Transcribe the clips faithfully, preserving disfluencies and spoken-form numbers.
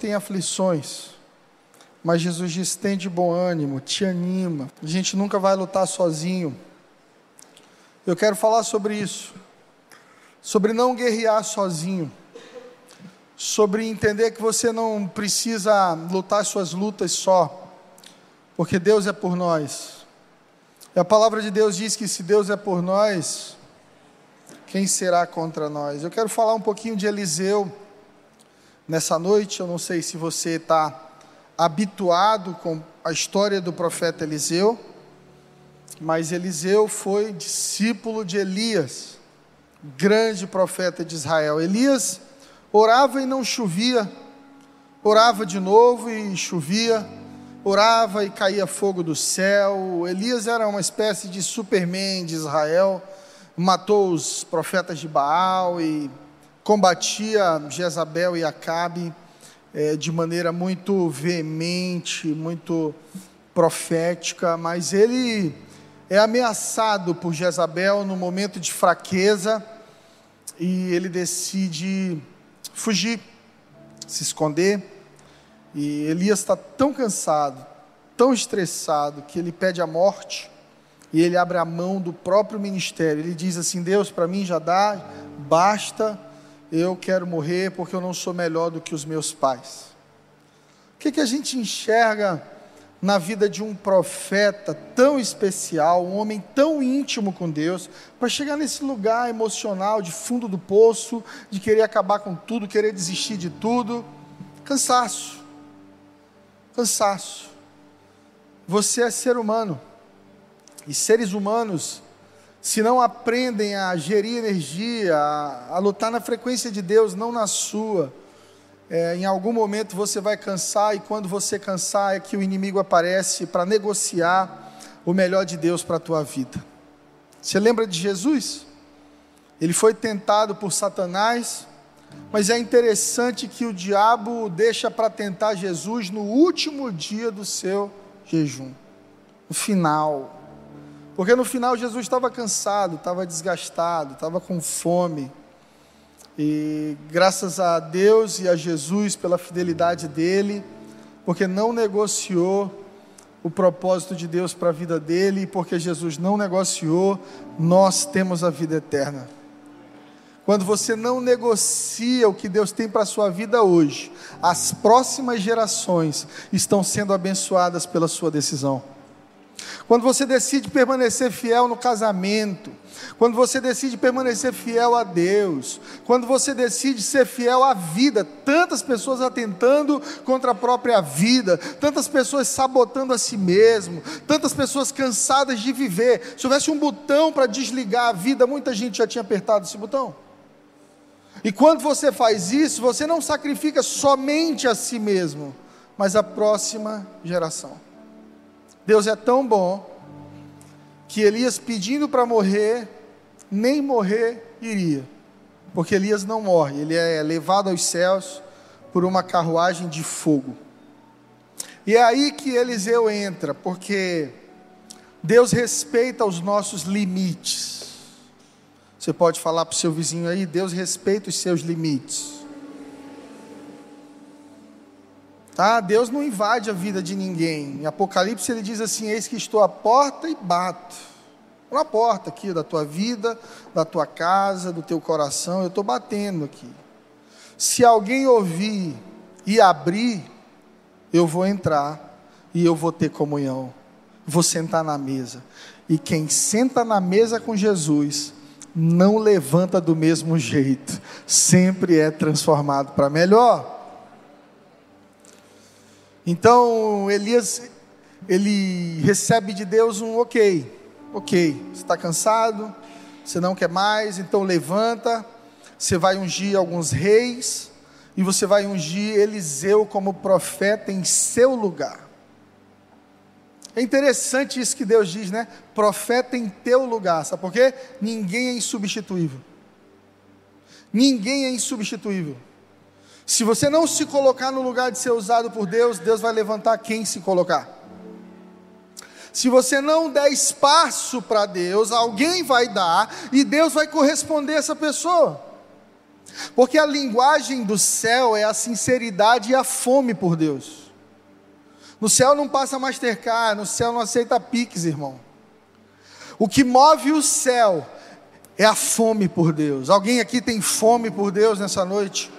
tem aflições, mas Jesus diz, tem de bom ânimo, te anima, a gente nunca vai lutar sozinho. Eu quero falar sobre isso, sobre não guerrear sozinho, sobre entender que você não precisa lutar suas lutas só, porque Deus é por nós. E a palavra de Deus diz que se Deus é por nós, quem será contra nós? Eu quero falar um pouquinho de Eliseu nessa noite. Eu não sei se você está habituado com a história do profeta Eliseu, mas Eliseu foi discípulo de Elias, grande profeta de Israel. Elias orava e não chovia, orava de novo e chovia, orava e caía fogo do céu. Elias era uma espécie de Superman de Israel, matou os profetas de Baal e combatia Jezabel e Acabe é, de maneira muito veemente, muito profética, mas ele é ameaçado por Jezabel no momento de fraqueza e ele decide fugir, se esconder. E Elias está tão cansado, tão estressado, que ele pede a morte e ele abre a mão do próprio ministério. Ele diz assim, Deus, para mim já dá, basta, eu quero morrer porque eu não sou melhor do que os meus pais. O que, que a gente enxerga na vida de um profeta tão especial, um homem tão íntimo com Deus, para chegar nesse lugar emocional de fundo do poço, de querer acabar com tudo, querer desistir de tudo? Cansaço, cansaço. Você é ser humano, e seres humanos, se não aprendem a gerir energia, a, a lutar na frequência de Deus, não na sua, É, em algum momento você vai cansar, e quando você cansar é que o inimigo aparece para negociar o melhor de Deus para a tua vida. Você lembra de Jesus? Ele foi tentado por Satanás, mas é interessante que o diabo deixa para tentar Jesus no último dia do seu jejum, no final, porque no final Jesus estava cansado, estava desgastado, estava com fome. E graças a Deus e a Jesus pela fidelidade dele, porque não negociou o propósito de Deus para a vida dele, e porque Jesus não negociou, nós temos a vida eterna. Quando você não negocia o que Deus tem para a sua vida hoje, as próximas gerações estão sendo abençoadas pela sua decisão. Quando você decide permanecer fiel no casamento, quando você decide permanecer fiel a Deus, quando você decide ser fiel à vida, tantas pessoas atentando contra a própria vida, tantas pessoas sabotando a si mesmo, tantas pessoas cansadas de viver. Se houvesse um botão para desligar a vida, muita gente já tinha apertado esse botão. E quando você faz isso, você não sacrifica somente a si mesmo, mas a próxima geração. Deus é tão bom que Elias, pedindo para morrer, nem morrer iria, porque Elias não morre, ele é levado aos céus por uma carruagem de fogo. E é aí que Eliseu entra, porque Deus respeita os nossos limites. Você pode falar para o seu vizinho aí, Deus respeita os seus limites, tá? Deus não invade a vida de ninguém. Em Apocalipse ele diz assim, eis que estou à porta e bato. Na porta aqui da tua vida, da tua casa, do teu coração, eu estou batendo aqui. Se alguém ouvir e abrir, eu vou entrar e eu vou ter comunhão, vou sentar na mesa. E quem senta na mesa com Jesus não levanta do mesmo jeito, sempre é transformado para melhor. Então Elias, ele recebe de Deus um ok. Ok, você está cansado, você não quer mais, então levanta, você vai ungir alguns reis, e você vai ungir Eliseu como profeta em seu lugar. É interessante isso que Deus diz, né? Profeta em teu lugar, sabe por quê? Ninguém é insubstituível, ninguém é insubstituível. Se você não se colocar no lugar de ser usado por Deus, Deus vai levantar quem se colocar. Se você não der espaço para Deus, alguém vai dar, e Deus vai corresponder a essa pessoa. Porque a linguagem do céu é a sinceridade e a fome por Deus. No céu não passa Mastercard, no céu não aceita Pix, irmão. O que move o céu é a fome por Deus. Alguém aqui tem fome por Deus nessa noite?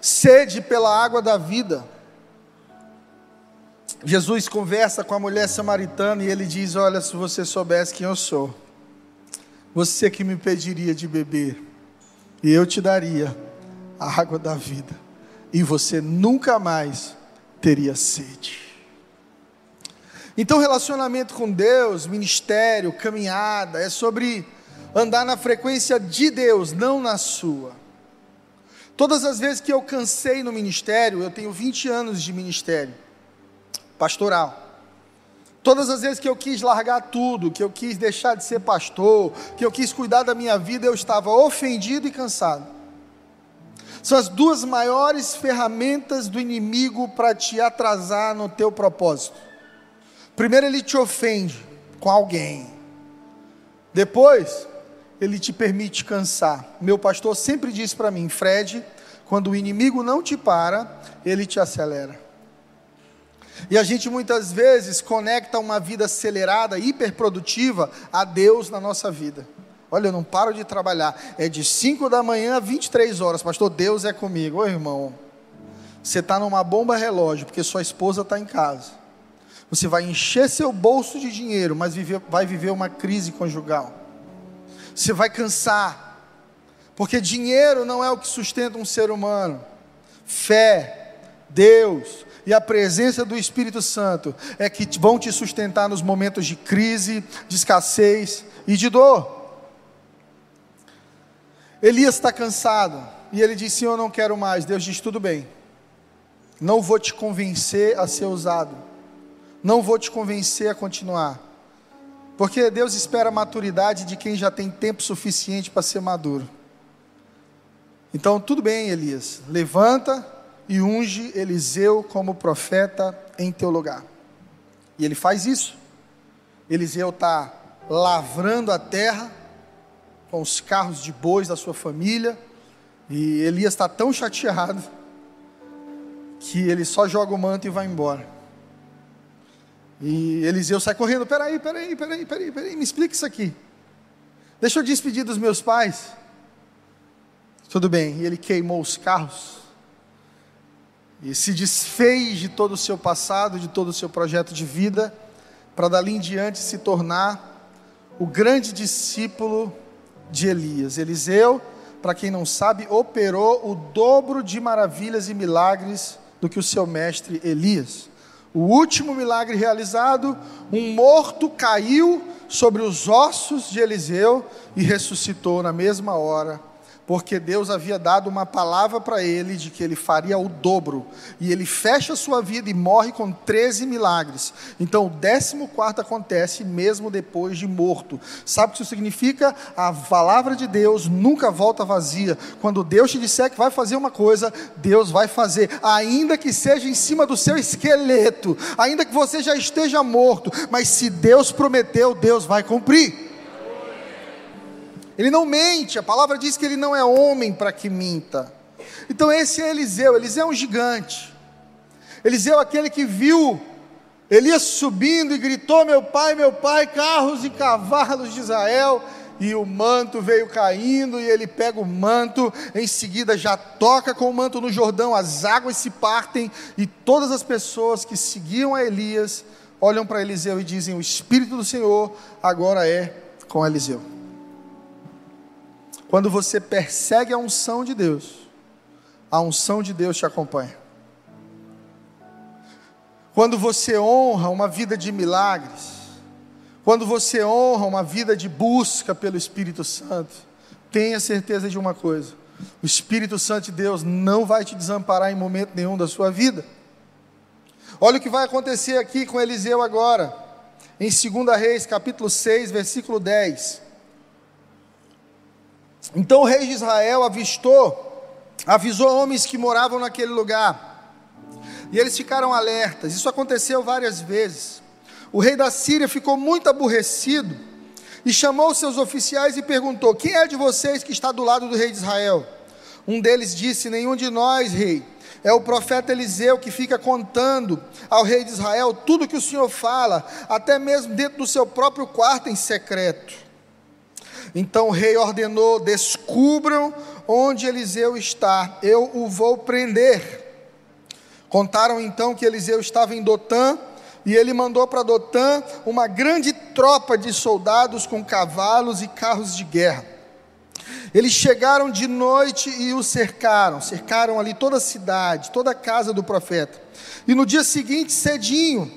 Sede pela água da vida. Jesus conversa com a mulher samaritana e ele diz: olha, se você soubesse quem eu sou, você que me pediria de beber, e eu te daria a água da vida, e você nunca mais teria sede. Então, relacionamento com Deus, ministério, caminhada, é sobre andar na frequência de Deus, não na sua. Todas as vezes que eu cansei no ministério, eu tenho vinte anos de ministério pastoral. Todas as vezes que eu quis largar tudo, que eu quis deixar de ser pastor, que eu quis cuidar da minha vida, eu estava ofendido e cansado. São as duas maiores ferramentas do inimigo para te atrasar no teu propósito. Primeiro ele te ofende com alguém. Depois ele te permite cansar. Meu pastor sempre disse para mim: Fred, quando o inimigo não te para, ele te acelera. E a gente muitas vezes conecta uma vida acelerada, hiperprodutiva, a Deus na nossa vida. Olha, eu não paro de trabalhar, é de cinco da manhã a vinte e três horas, pastor, Deus é comigo. Ô irmão, você está numa bomba relógio, porque sua esposa está em casa. Você vai encher seu bolso de dinheiro, mas viver, vai viver uma crise conjugal. Você vai cansar, porque dinheiro não é o que sustenta um ser humano. Fé, Deus e a presença do Espírito Santo é que vão te sustentar nos momentos de crise, de escassez e de dor. Elias está cansado, e ele diz: Senhor, eu não quero mais. Deus diz: tudo bem, não vou te convencer a ser usado, não vou te convencer a continuar, porque Deus espera a maturidade de quem já tem tempo suficiente para ser maduro. Então, tudo bem, Elias, levanta e unge Eliseu como profeta em teu lugar. E ele faz isso. Eliseu está lavrando a terra com os carros de bois da sua família, e Elias está tão chateado que ele só joga o manto e vai embora. E Eliseu sai correndo: peraí, peraí, peraí, peraí, peraí, me explica isso aqui, deixa eu despedir dos meus pais. Tudo bem. E ele queimou os carros e se desfez de todo o seu passado, de todo o seu projeto de vida, para dali em diante se tornar o grande discípulo de Elias. Eliseu, para quem não sabe, operou o dobro de maravilhas e milagres do que o seu mestre Elias. O último milagre realizado, um morto caiu sobre os ossos de Eliseu e ressuscitou na mesma hora, porque Deus havia dado uma palavra para ele de que ele faria o dobro, e ele fecha a sua vida e morre com treze milagres, então o décimo quarto acontece mesmo depois de morto. Sabe o que isso significa? A palavra de Deus nunca volta vazia. Quando Deus te disser que vai fazer uma coisa, Deus vai fazer, ainda que seja em cima do seu esqueleto, ainda que você já esteja morto, mas se Deus prometeu, Deus vai cumprir. Ele não mente, a palavra diz que ele não é homem para que minta. Então esse é Eliseu. Eliseu é um gigante. Eliseu é aquele que viu Elias subindo e gritou: meu pai, meu pai, carros e cavalos de Israel. E o manto veio caindo, e ele pega o manto, em seguida já toca com o manto no Jordão, as águas se partem, e todas as pessoas que seguiam a Elias olham para Eliseu e dizem: o Espírito do Senhor agora é com Eliseu. Quando você persegue a unção de Deus, a unção de Deus te acompanha. Quando você honra uma vida de milagres, quando você honra uma vida de busca pelo Espírito Santo, tenha certeza de uma coisa: o Espírito Santo de Deus não vai te desamparar em momento nenhum da sua vida. Olha o que vai acontecer aqui com Eliseu agora, em dois Reis, capítulo seis, versículo dez. Então o rei de Israel avistou, avisou homens que moravam naquele lugar, e eles ficaram alertas. Isso aconteceu várias vezes. O rei da Síria ficou muito aborrecido E chamou seus oficiais e perguntou: quem é de vocês que está do lado do rei de Israel? Um deles disse: nenhum de nós, rei. É o profeta Eliseu, que fica contando ao rei de Israel tudo que o Senhor fala, até mesmo dentro do seu próprio quarto em secreto. Então o rei ordenou: descubram onde Eliseu está, eu o vou prender. Contaram então que Eliseu estava em Dotã, e ele mandou para Dotã uma grande tropa de soldados com cavalos e carros de guerra. Eles chegaram de noite e o cercaram, cercaram ali toda a cidade, toda a casa do profeta. E no dia seguinte, cedinho,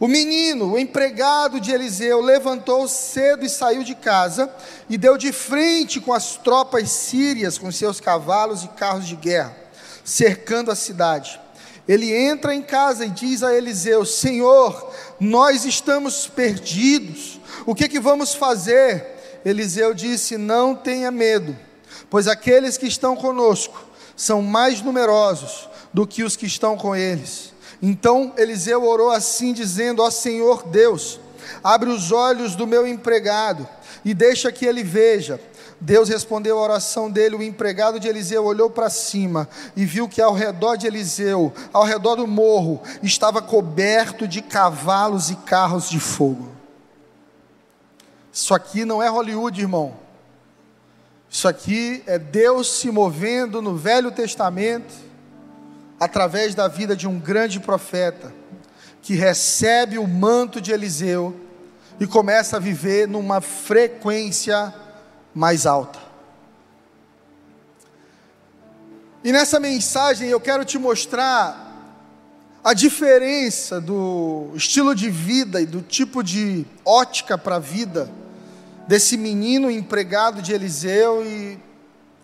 o menino, o empregado de Eliseu, levantou cedo e saiu de casa, e deu de frente com as tropas sírias, com seus cavalos e carros de guerra, cercando a cidade. Ele entra em casa e diz a Eliseu: Senhor, nós estamos perdidos, o que, que vamos fazer? Eliseu disse: não tenha medo, pois aqueles que estão conosco são mais numerosos do que os que estão com eles. Então Eliseu orou assim, dizendo: ó Senhor Deus, abre os olhos do meu empregado e deixa que ele veja. Deus respondeu a oração dele. O empregado de Eliseu olhou para cima e viu que ao redor de Eliseu, ao redor do morro, estava coberto de cavalos e carros de fogo. Isso aqui não é Hollywood, irmão. Isso aqui é Deus se movendo no Velho Testamento, através da vida de um grande profeta, que recebe o manto de Eliseu e começa a viver numa frequência mais alta. E nessa mensagem eu quero te mostrar a diferença do estilo de vida e do tipo de ótica para a vida desse menino empregado de Eliseu e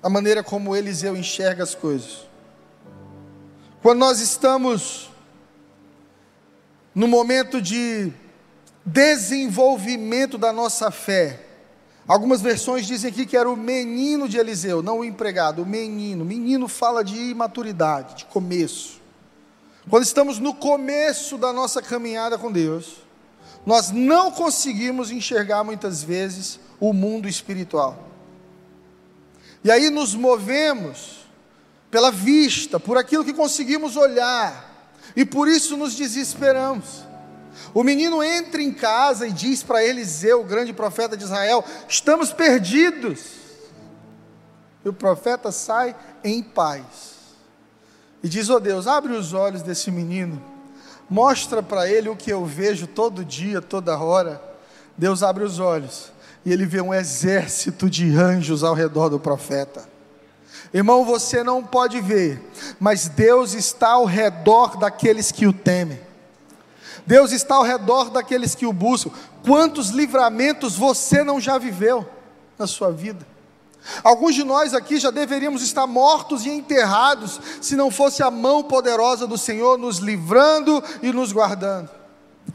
a maneira como Eliseu enxerga as coisas. Quando nós estamos no momento de desenvolvimento da nossa fé, algumas versões dizem aqui que era o menino de Eliseu, não o empregado, o menino. O menino fala de imaturidade, de começo. Quando estamos no começo da nossa caminhada com Deus, nós não conseguimos enxergar muitas vezes o mundo espiritual. E aí nos movemos pela vista, por aquilo que conseguimos olhar, e por isso nos desesperamos. O menino entra em casa e diz para Eliseu, o grande profeta de Israel: estamos perdidos. E o profeta sai em paz. E diz: ó Deus, abre os olhos desse menino, mostra para ele o que eu vejo todo dia, toda hora. Deus abre os olhos, e ele vê um exército de anjos ao redor do profeta. Irmão, você não pode ver, mas Deus está ao redor daqueles que o temem. Deus está ao redor daqueles que o buscam. Quantos livramentos você não já viveu na sua vida? Alguns de nós aqui já deveríamos estar mortos e enterrados, se não fosse a mão poderosa do Senhor nos livrando e nos guardando.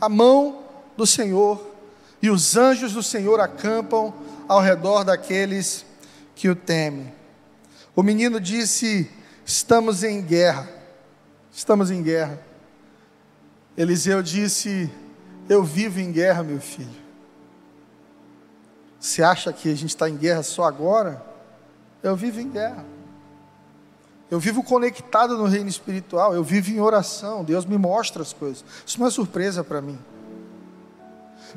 A mão do Senhor e os anjos do Senhor acampam ao redor daqueles que o temem. O menino disse: estamos em guerra, estamos em guerra. Eliseu disse: eu vivo em guerra, meu filho. Você acha que a gente está em guerra só agora? Eu vivo em guerra. Eu vivo conectado no reino espiritual. Eu vivo em oração. Deus me mostra as coisas. Isso não é surpresa para mim.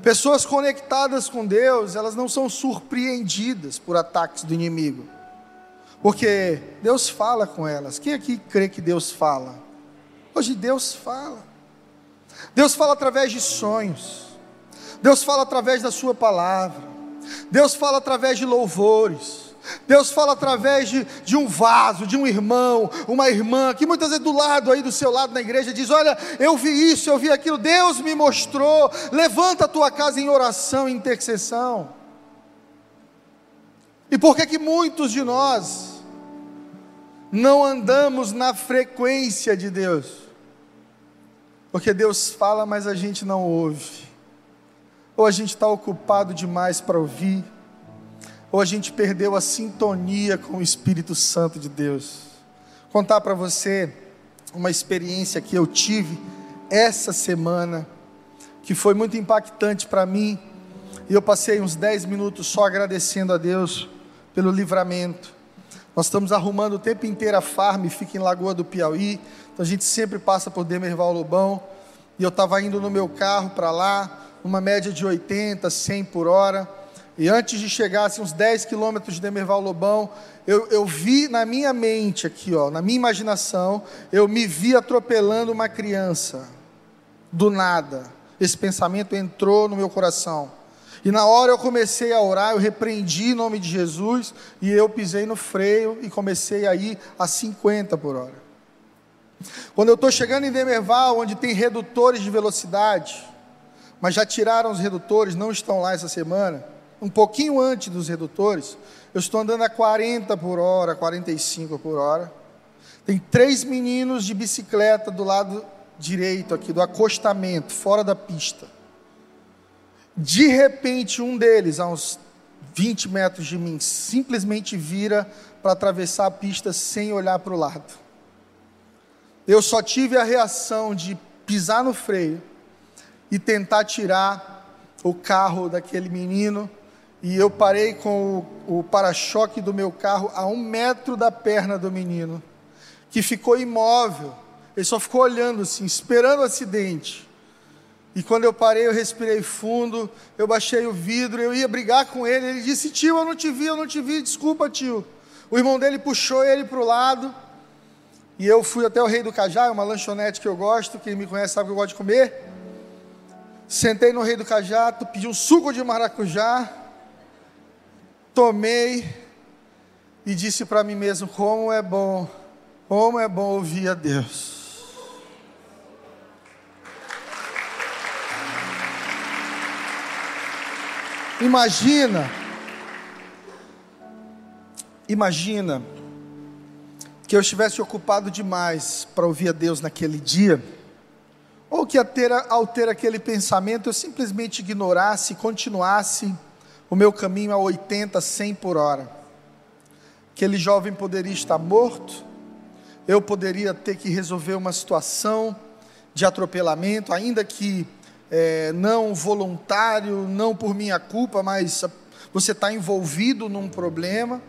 Pessoas conectadas com Deus, elas não são surpreendidas por ataques do inimigo, porque Deus fala com elas. Quem aqui crê que Deus fala? Hoje Deus fala. Deus fala através de sonhos. Deus fala através da sua palavra. Deus fala através de louvores. Deus fala através de, de um vaso, de um irmão, uma irmã, que muitas vezes do lado aí, do seu lado na igreja, diz: olha, eu vi isso, eu vi aquilo, Deus me mostrou. Levanta a tua casa em oração, em intercessão. E por que que muitos de nós não andamos na frequência de Deus? Porque Deus fala, mas a gente não ouve. Ou a gente está ocupado demais para ouvir, ou a gente perdeu a sintonia com o Espírito Santo de Deus. Contar para você uma experiência que eu tive essa semana, que foi muito impactante para mim, e eu passei uns dez minutos só agradecendo a Deus pelo livramento. Nós estamos arrumando o tempo inteiro a farm, fica em Lagoa do Piauí, então a gente sempre passa por Demerval Lobão, e eu estava indo no meu carro para lá, uma média de oitenta, cem por hora, e antes de chegar, assim, uns dez quilômetros de Demerval Lobão, eu, eu vi na minha mente aqui, ó, na minha imaginação, eu me vi atropelando uma criança, do nada. Esse pensamento entrou no meu coração, e na hora eu comecei a orar, eu repreendi em nome de Jesus, e eu pisei no freio, e comecei a ir a cinquenta por hora. Quando eu estou chegando em Demerval, onde tem redutores de velocidade, mas já tiraram os redutores, não estão lá essa semana, um pouquinho antes dos redutores, eu estou andando a quarenta por hora, quarenta e cinco por hora, tem três meninos de bicicleta do lado direito aqui, do acostamento, fora da pista. De repente, um deles, a uns vinte metros de mim, simplesmente vira para atravessar a pista sem olhar para o lado. Eu só tive a reação de pisar no freio e tentar tirar o carro daquele menino, e eu parei com o, o para-choque do meu carro a um metro da perna do menino, que ficou imóvel, ele só ficou olhando assim, esperando o acidente, e quando eu parei, eu respirei fundo, eu baixei o vidro, eu ia brigar com ele, ele disse: tio, eu não te vi, eu não te vi, desculpa tio. O irmão dele puxou ele para o lado, e eu fui até o Rei do Cajá, uma lanchonete que eu gosto, quem me conhece sabe que eu gosto de comer, sentei no Rei do Cajá, pedi um suco de maracujá, tomei, e disse para mim mesmo: como é bom, como é bom ouvir a Deus. Imagina, imagina que eu estivesse ocupado demais para ouvir a Deus naquele dia, ou que ao ter aquele pensamento eu simplesmente ignorasse e continuasse o meu caminho a oitenta, cem por hora. Aquele jovem poderia estar morto, eu poderia ter que resolver uma situação de atropelamento, ainda que é, não voluntário, não por minha culpa, mas você está envolvido num problema,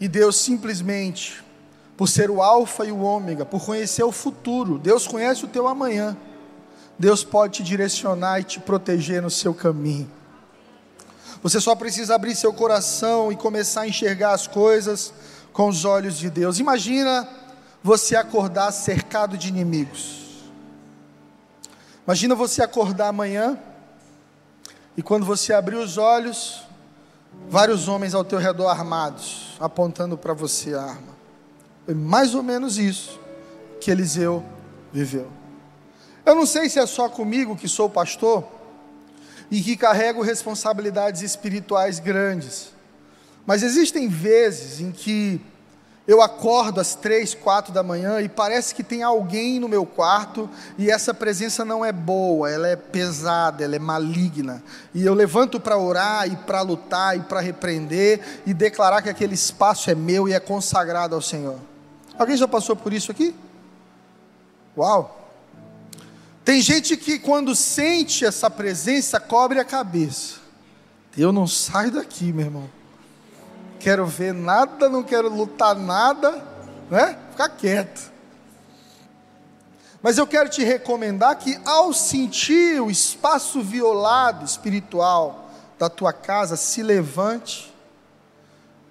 e Deus simplesmente, por ser o alfa e o ômega, por conhecer o futuro, Deus conhece o teu amanhã, Deus pode te direcionar e te proteger no seu caminho. Você só precisa abrir seu coração e começar a enxergar as coisas com os olhos de Deus. Imagina você acordar cercado de inimigos, imagina você acordar amanhã, e quando você abrir os olhos, vários homens ao teu redor armados, apontando para você a arma. Foi mais ou menos isso que Eliseu viveu. Eu não sei se é só comigo, que sou pastor e que carrego responsabilidades espirituais grandes, mas existem vezes em que eu acordo às três, quatro da manhã e parece que tem alguém no meu quarto, e essa presença não é boa, ela é pesada, ela é maligna, e eu levanto para orar e para lutar e para repreender e declarar que aquele espaço é meu e é consagrado ao Senhor. Alguém já passou por isso aqui? Uau! Tem gente que quando sente essa presença cobre a cabeça. Eu não saio daqui, meu irmão. Quero ver nada, não quero lutar nada, né? Ficar quieto. Mas eu quero te recomendar que, ao sentir o espaço violado espiritual da tua casa, se levante,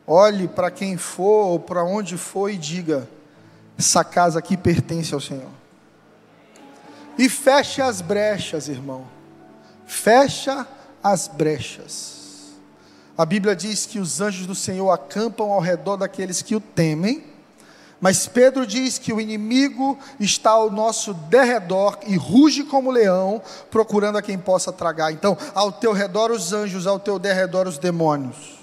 olhe para quem for ou para onde for e diga: essa casa aqui pertence ao Senhor. E feche as brechas, irmão. Fecha as brechas. A Bíblia diz que os anjos do Senhor acampam ao redor daqueles que o temem, mas Pedro diz que o inimigo está ao nosso derredor e ruge como leão, procurando a quem possa tragar. Então, ao teu redor os anjos, ao teu derredor os demônios.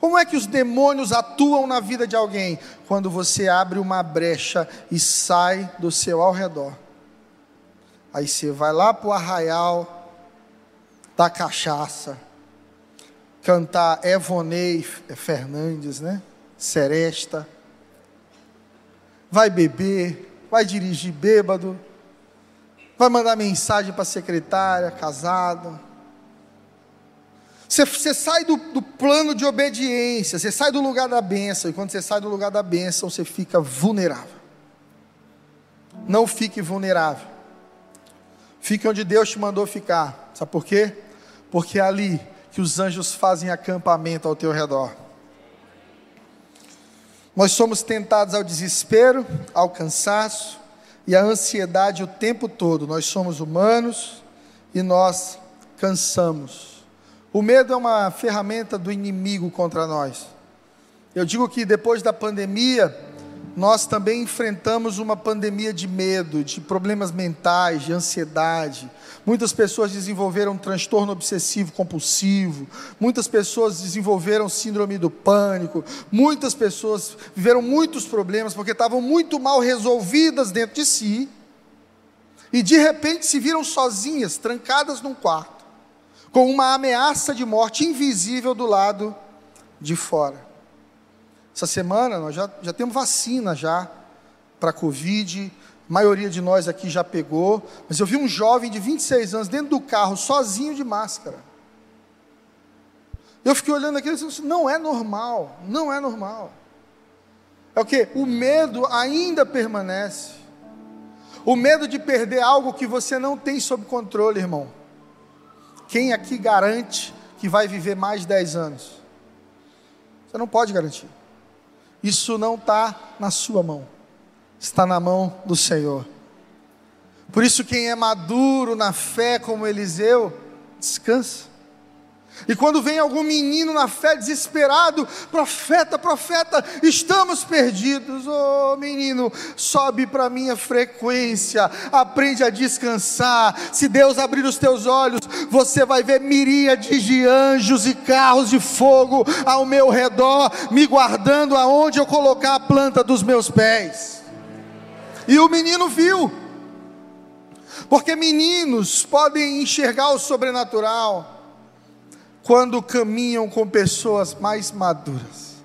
Como é que os demônios atuam na vida de alguém? Quando você abre uma brecha e sai do seu ao redor. Aí você vai lá para o arraial da cachaça, cantar Evonei Fernandes, né? Seresta, vai beber, vai dirigir bêbado, vai mandar mensagem para a secretária, casado. Você, você sai do, do plano de obediência, você sai do lugar da bênção, e quando você sai do lugar da bênção, você fica vulnerável. Não fique vulnerável, fique onde Deus te mandou ficar, sabe por quê? Porque é ali que os anjos fazem acampamento ao teu redor. Nós somos tentados ao desespero, ao cansaço e à ansiedade o tempo todo. Nós somos humanos e nós cansamos. O medo é uma ferramenta do inimigo contra nós. Eu digo que depois da pandemia, nós também enfrentamos uma pandemia de medo, de problemas mentais, de ansiedade. Muitas pessoas desenvolveram transtorno obsessivo compulsivo, muitas pessoas desenvolveram síndrome do pânico, muitas pessoas viveram muitos problemas, porque estavam muito mal resolvidas dentro de si, e de repente se viram sozinhas, trancadas num quarto, com uma ameaça de morte invisível do lado de fora. Essa semana nós já, já temos vacina já, para a Covid, a maioria de nós aqui já pegou, mas eu vi um jovem de vinte e seis anos dentro do carro, sozinho de máscara. Eu fiquei olhando aquilo e disse, não é normal, não é normal. É o quê? O medo ainda permanece. O medo de perder algo que você não tem sob controle, irmão. Quem aqui garante que vai viver mais de dez anos? Você não pode garantir. Isso não está na sua mão. Está na mão do Senhor. Por isso quem é maduro na fé como Eliseu, descansa. E quando vem algum menino na fé desesperado, profeta, profeta, estamos perdidos, ô oh, menino, sobe para a minha frequência, aprende a descansar, se Deus abrir os teus olhos, você vai ver miríades de anjos e carros de fogo ao meu redor, me guardando aonde eu colocar a planta dos meus pés. E o menino viu, porque meninos podem enxergar o sobrenatural, quando caminham com pessoas mais maduras.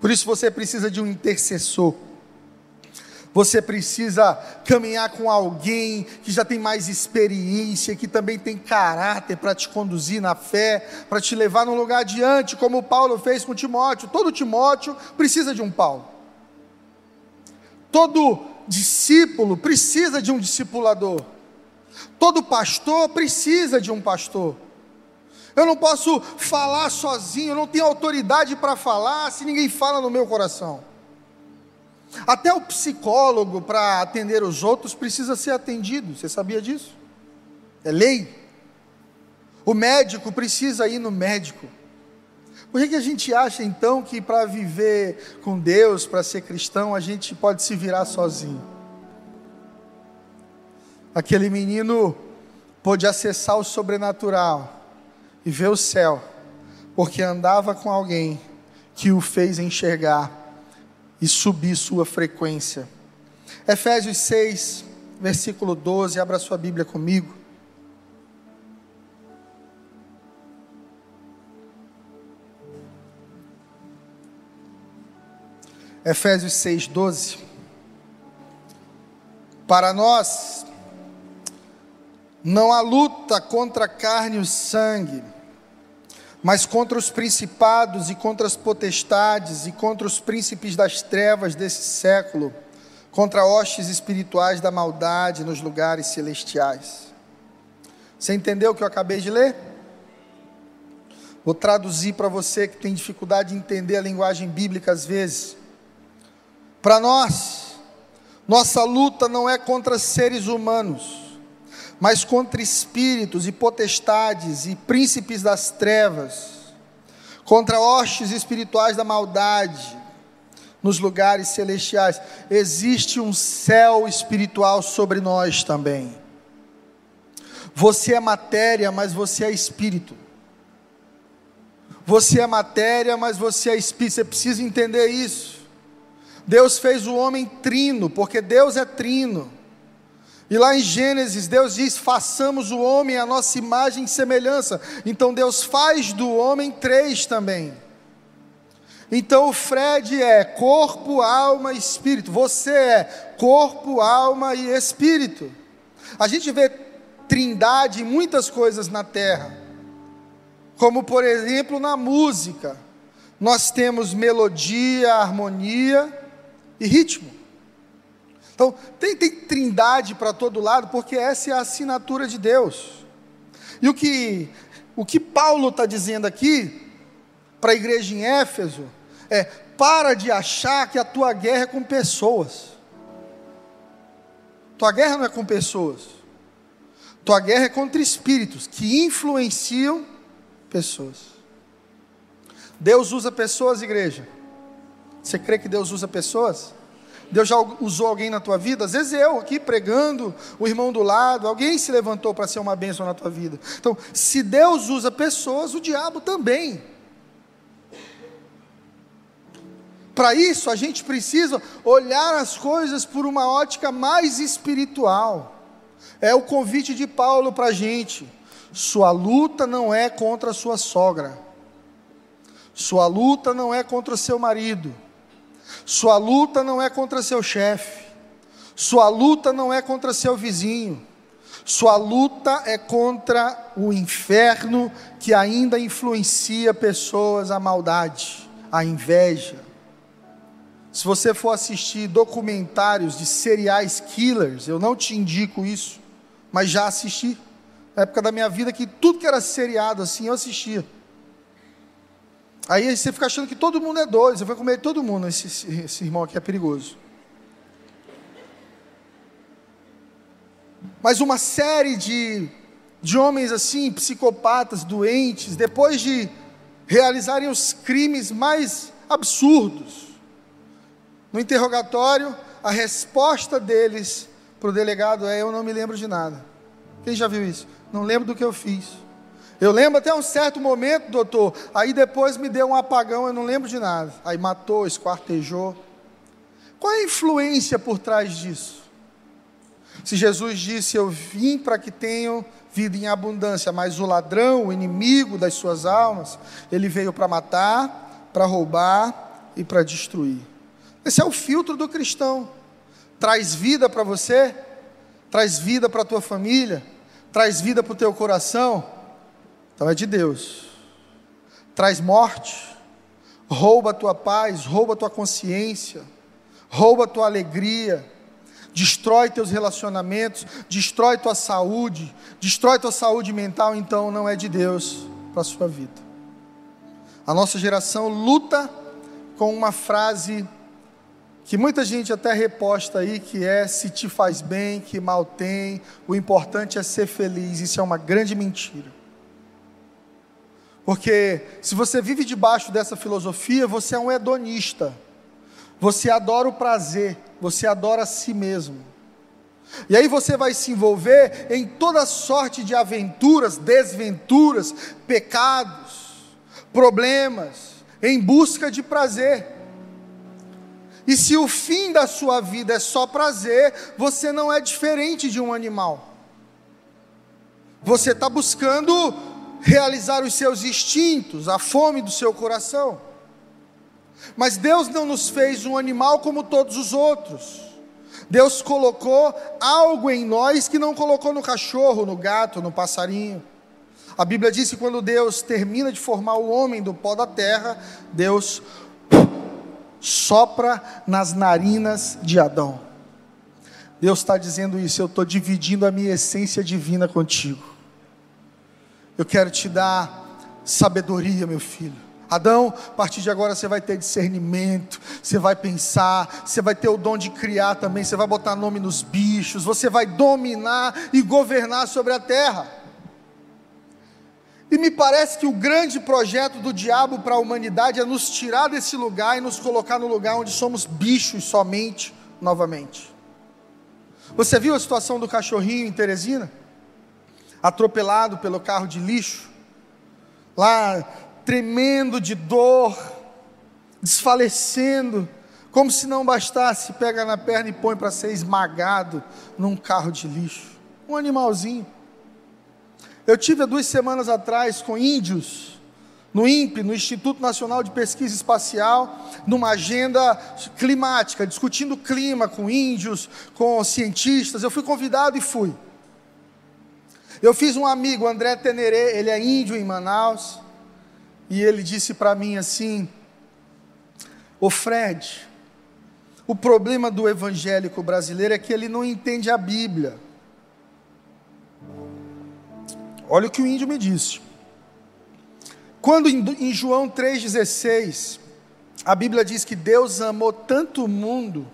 Por isso você precisa de um intercessor, você precisa caminhar com alguém que já tem mais experiência, que também tem caráter para te conduzir na fé, para te levar num lugar adiante, como Paulo fez com Timóteo. Todo Timóteo precisa de um Paulo, todo discípulo precisa de um discipulador, todo pastor precisa de um pastor. Eu não posso falar sozinho, eu não tenho autoridade para falar se ninguém fala no meu coração. Até o psicólogo para atender os outros precisa ser atendido, você sabia disso? É lei. O médico precisa ir no médico. Por que que a gente acha então que para viver com Deus, para ser cristão, a gente pode se virar sozinho? Aquele menino pôde acessar o sobrenatural e ver o céu, porque andava com alguém que o fez enxergar e subir sua frequência. Efésios seis, versículo doze, abra sua Bíblia comigo. Efésios seis, doze. Para nós, não há luta contra carne e sangue, mas contra os principados e contra as potestades e contra os príncipes das trevas desse século, contra hostes espirituais da maldade nos lugares celestiais. Você entendeu o que eu acabei de ler? Vou traduzir para você que tem dificuldade de entender a linguagem bíblica às vezes. Para nós, nossa luta não é contra seres humanos, mas contra espíritos e potestades e príncipes das trevas, contra hostes espirituais da maldade, nos lugares celestiais. Existe um céu espiritual sobre nós também. Você é matéria, mas você é espírito. Você é matéria, mas você é espírito. Você precisa entender isso. Deus fez o homem trino, porque Deus é trino. E lá em Gênesis, Deus diz, façamos o homem à nossa imagem e semelhança. Então Deus faz do homem três também. Então o Fred é corpo, alma e espírito. Você é corpo, alma e espírito. A gente vê trindade em muitas coisas na terra, como por exemplo na música, nós temos melodia, harmonia e ritmo. Então tem, tem trindade para todo lado, porque essa é a assinatura de Deus. E o que, o que Paulo está dizendo aqui para a igreja em Éfeso é: para de achar que a tua guerra é com pessoas. Tua guerra não é com pessoas, tua guerra é contra espíritos que influenciam pessoas. Deus usa pessoas, igreja. Você crê que Deus usa pessoas? Deus já usou alguém na tua vida? Às vezes eu aqui pregando, o irmão do lado, alguém se levantou para ser uma bênção na tua vida. Então, se Deus usa pessoas, o diabo também. Para isso, a gente precisa olhar as coisas por uma ótica mais espiritual. É o convite de Paulo para a gente: sua luta não é contra a sua sogra, sua luta não é contra o seu marido, sua luta não é contra seu chefe, sua luta não é contra seu vizinho, sua luta é contra o inferno que ainda influencia pessoas à maldade, à inveja. Se você for assistir documentários de serial killers, eu não te indico isso, mas já assisti, na época da minha vida que tudo que era seriado assim, eu assistia. Aí você fica achando que todo mundo é doido, você vai comer todo mundo, esse, esse irmão aqui é perigoso. Mas uma série de, de homens assim, psicopatas, doentes, depois de realizarem os crimes mais absurdos, no interrogatório, a resposta deles para o delegado é: eu não me lembro de nada. Quem já viu isso? Não lembro do que eu fiz. Eu lembro até um certo momento, doutor, aí depois me deu um apagão, eu não lembro de nada. Aí matou, esquartejou. Qual é a influência por trás disso? Se Jesus disse: eu vim para que tenham vida em abundância, mas o ladrão, o inimigo das suas almas, ele veio para matar, para roubar e para destruir. Esse é o filtro do cristão. Traz vida para você, traz vida para a tua família, traz vida para o teu coração. Então é de Deus. Traz morte, rouba a tua paz, rouba a tua consciência, rouba a tua alegria, destrói teus relacionamentos, destrói tua saúde, destrói tua saúde mental. Então não é de Deus para a sua vida. A nossa geração luta com uma frase que muita gente até reposta aí, que é: se te faz bem, que mal tem, o importante é ser feliz. Isso é uma grande mentira. Porque se você vive debaixo dessa filosofia, você é um hedonista, você adora o prazer, você adora a si mesmo, e aí você vai se envolver em toda sorte de aventuras, desventuras, pecados, problemas, em busca de prazer. E se o fim da sua vida é só prazer, você não é diferente de um animal, você está buscando realizar os seus instintos, a fome do seu coração. Mas Deus não nos fez um animal como todos os outros. Deus colocou algo em nós que não colocou no cachorro, no gato, no passarinho. A Bíblia diz que quando Deus termina de formar o homem do pó da terra, Deus sopra nas narinas de Adão. Deus está dizendo isso: eu estou dividindo a minha essência divina contigo. Eu quero te dar sabedoria, meu filho. Adão, a partir de agora você vai ter discernimento, você vai pensar, você vai ter o dom de criar também, você vai botar nome nos bichos, você vai dominar e governar sobre a terra. E me parece que o grande projeto do diabo para a humanidade é nos tirar desse lugar e nos colocar no lugar onde somos bichos somente, novamente. Você viu a situação do cachorrinho em Teresina? Atropelado pelo carro de lixo, lá tremendo de dor, desfalecendo, como se não bastasse, pega na perna e põe para ser esmagado num carro de lixo, um animalzinho. Eu tive há duas semanas atrás com índios, no I N P E, no Instituto Nacional de Pesquisa Espacial, numa agenda climática, discutindo clima com índios, com cientistas. Eu fui convidado e fui. Eu fiz um amigo, André Tenere, ele é índio em Manaus, e ele disse para mim assim: ô Fred, o problema do evangélico brasileiro é que ele não entende a Bíblia. Olha o que o índio me disse. Quando em João três dezesseis, a Bíblia diz que Deus amou tanto o mundo,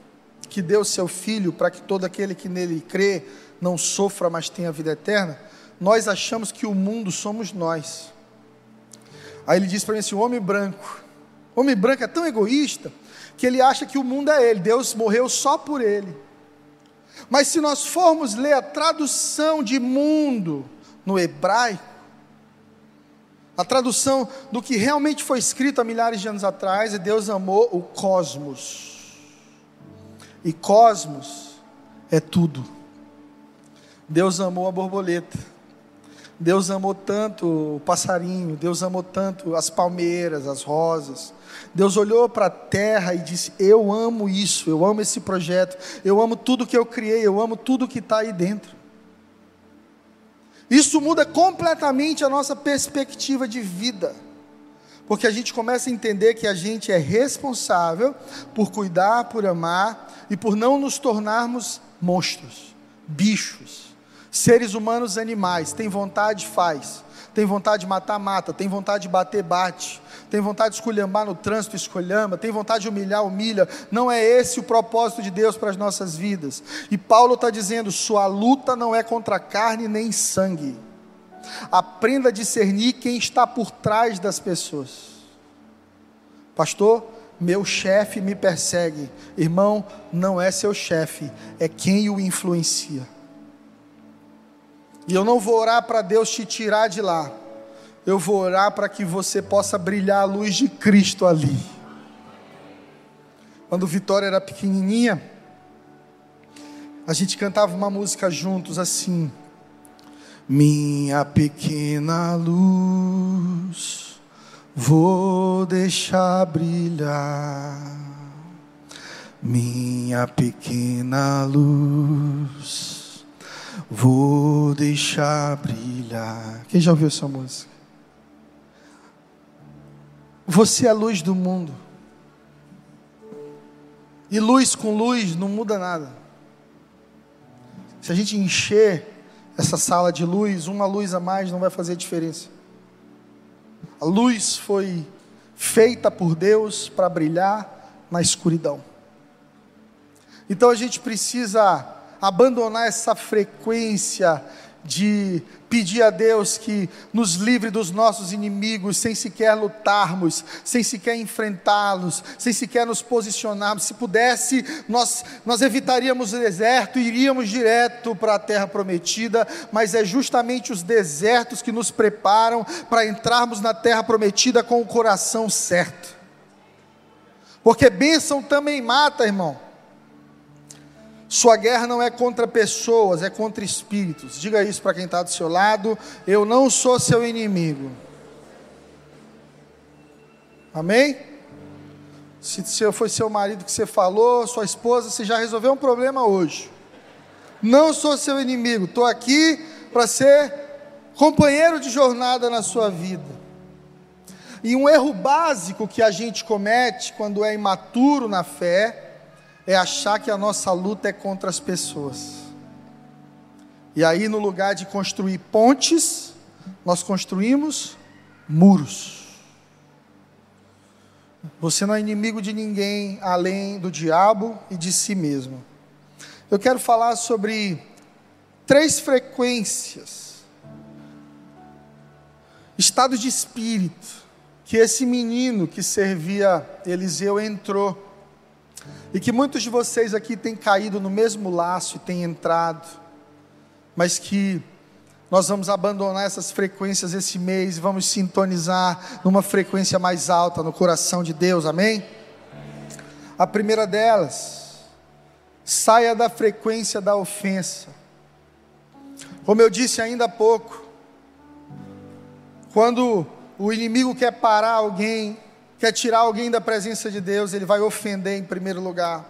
que deu seu Filho, para que todo aquele que nele crê não sofra, mas tenha vida eterna, nós achamos que o mundo somos nós. Aí ele diz para mim assim: o homem branco, o homem branco é tão egoísta, que ele acha que o mundo é ele, Deus morreu só por ele. Mas se nós formos ler a tradução de mundo no hebraico, a tradução do que realmente foi escrito há milhares de anos atrás, é: Deus amou o cosmos, e cosmos é tudo. Deus amou a borboleta, Deus amou tanto o passarinho, Deus amou tanto as palmeiras, as rosas. Deus olhou para a terra e disse: eu amo isso, eu amo esse projeto, eu amo tudo que eu criei, eu amo tudo que está aí dentro. Isso muda completamente a nossa perspectiva de vida, porque a gente começa a entender que a gente é responsável por cuidar, por amar, e por não nos tornarmos monstros, bichos, seres humanos animais. Tem vontade, faz. Tem vontade de matar, mata. Tem vontade de bater, bate. Tem vontade de esculhambar no trânsito, esculhamba. Tem vontade de humilhar, humilha. Não é esse o propósito de Deus para as nossas vidas. E Paulo está dizendo: sua luta não é contra carne nem sangue. Aprenda a discernir quem está por trás das pessoas. Pastor, meu chefe me persegue. Irmão, não é seu chefe, é quem o influencia. E eu não vou orar para Deus te tirar de lá. Eu vou orar para que você possa brilhar a luz de Cristo ali. Quando Vitória era pequenininha, a gente cantava uma música juntos assim: minha pequena luz, vou deixar brilhar. Minha pequena luz, vou deixar brilhar. Quem já ouviu essa música? Você é a luz do mundo. E luz com luz não muda nada. Se a gente encher essa sala de luz, uma luz a mais não vai fazer diferença. A luz foi feita por Deus para brilhar na escuridão. Então a gente precisa abandonar essa frequência de pedir a Deus que nos livre dos nossos inimigos, sem sequer lutarmos, sem sequer enfrentá-los, sem sequer nos posicionarmos. Se pudesse, nós, nós evitaríamos o deserto e iríamos direto para a terra prometida, mas é justamente os desertos que nos preparam para entrarmos na terra prometida com o coração certo, porque bênção também mata, irmão. Sua guerra não é contra pessoas, é contra espíritos. Diga isso para quem está do seu lado: eu não sou seu inimigo. Amém? Se, se foi seu marido que você falou, sua esposa, você já resolveu um problema hoje. Não sou seu inimigo, estou aqui para ser companheiro de jornada na sua vida. E um erro básico que a gente comete quando é imaturo na fé é achar que a nossa luta é contra as pessoas. E aí, no lugar de construir pontes, nós construímos muros. Você não é inimigo de ninguém além do diabo e de si mesmo. Eu quero falar sobre três frequências, estados de espírito, que esse menino que servia Eliseu entrou, e que muitos de vocês aqui têm caído no mesmo laço e têm entrado, mas que nós vamos abandonar essas frequências esse mês e vamos sintonizar numa frequência mais alta no coração de Deus, amém? A primeira delas: saia da frequência da ofensa. Como eu disse ainda há pouco, quando o inimigo quer parar alguém, quer tirar alguém da presença de Deus, ele vai ofender em primeiro lugar,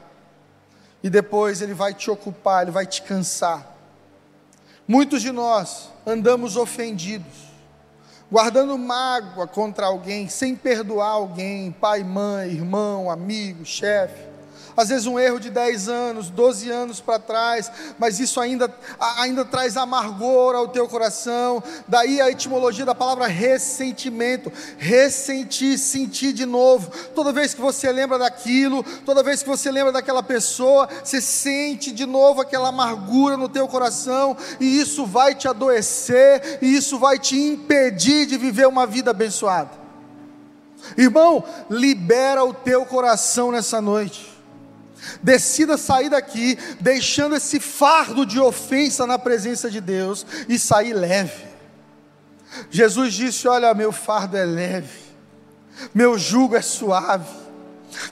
e depois ele vai te ocupar, ele vai te cansar. Muitos de nós andamos ofendidos, guardando mágoa contra alguém, sem perdoar alguém, pai, mãe, irmão, amigo, chefe, às vezes um erro de dez anos, doze anos para trás, mas isso ainda, ainda traz amargor ao teu coração. Daí a etimologia da palavra ressentimento, ressentir, sentir de novo. Toda vez que você lembra daquilo, toda vez que você lembra daquela pessoa, você sente de novo aquela amargura no teu coração, e isso vai te adoecer, e isso vai te impedir de viver uma vida abençoada. Irmão, libera o teu coração nessa noite. Decida sair daqui, deixando esse fardo de ofensa na presença de Deus, e sair leve. Jesus disse: olha, meu fardo é leve, meu jugo é suave.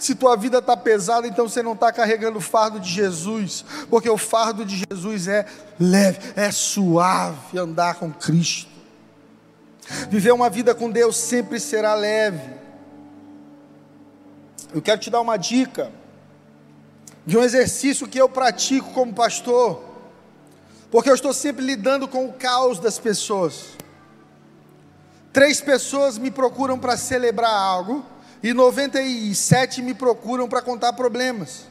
Se tua vida está pesada, então você não está carregando o fardo de Jesus, porque o fardo de Jesus é leve, é suave andar com Cristo. Viver uma vida com Deus sempre será leve. Eu quero te dar uma dica de um exercício que eu pratico como pastor, porque eu estou sempre lidando com o caos das pessoas. Três pessoas me procuram para celebrar algo, e noventa e sete me procuram para contar problemas,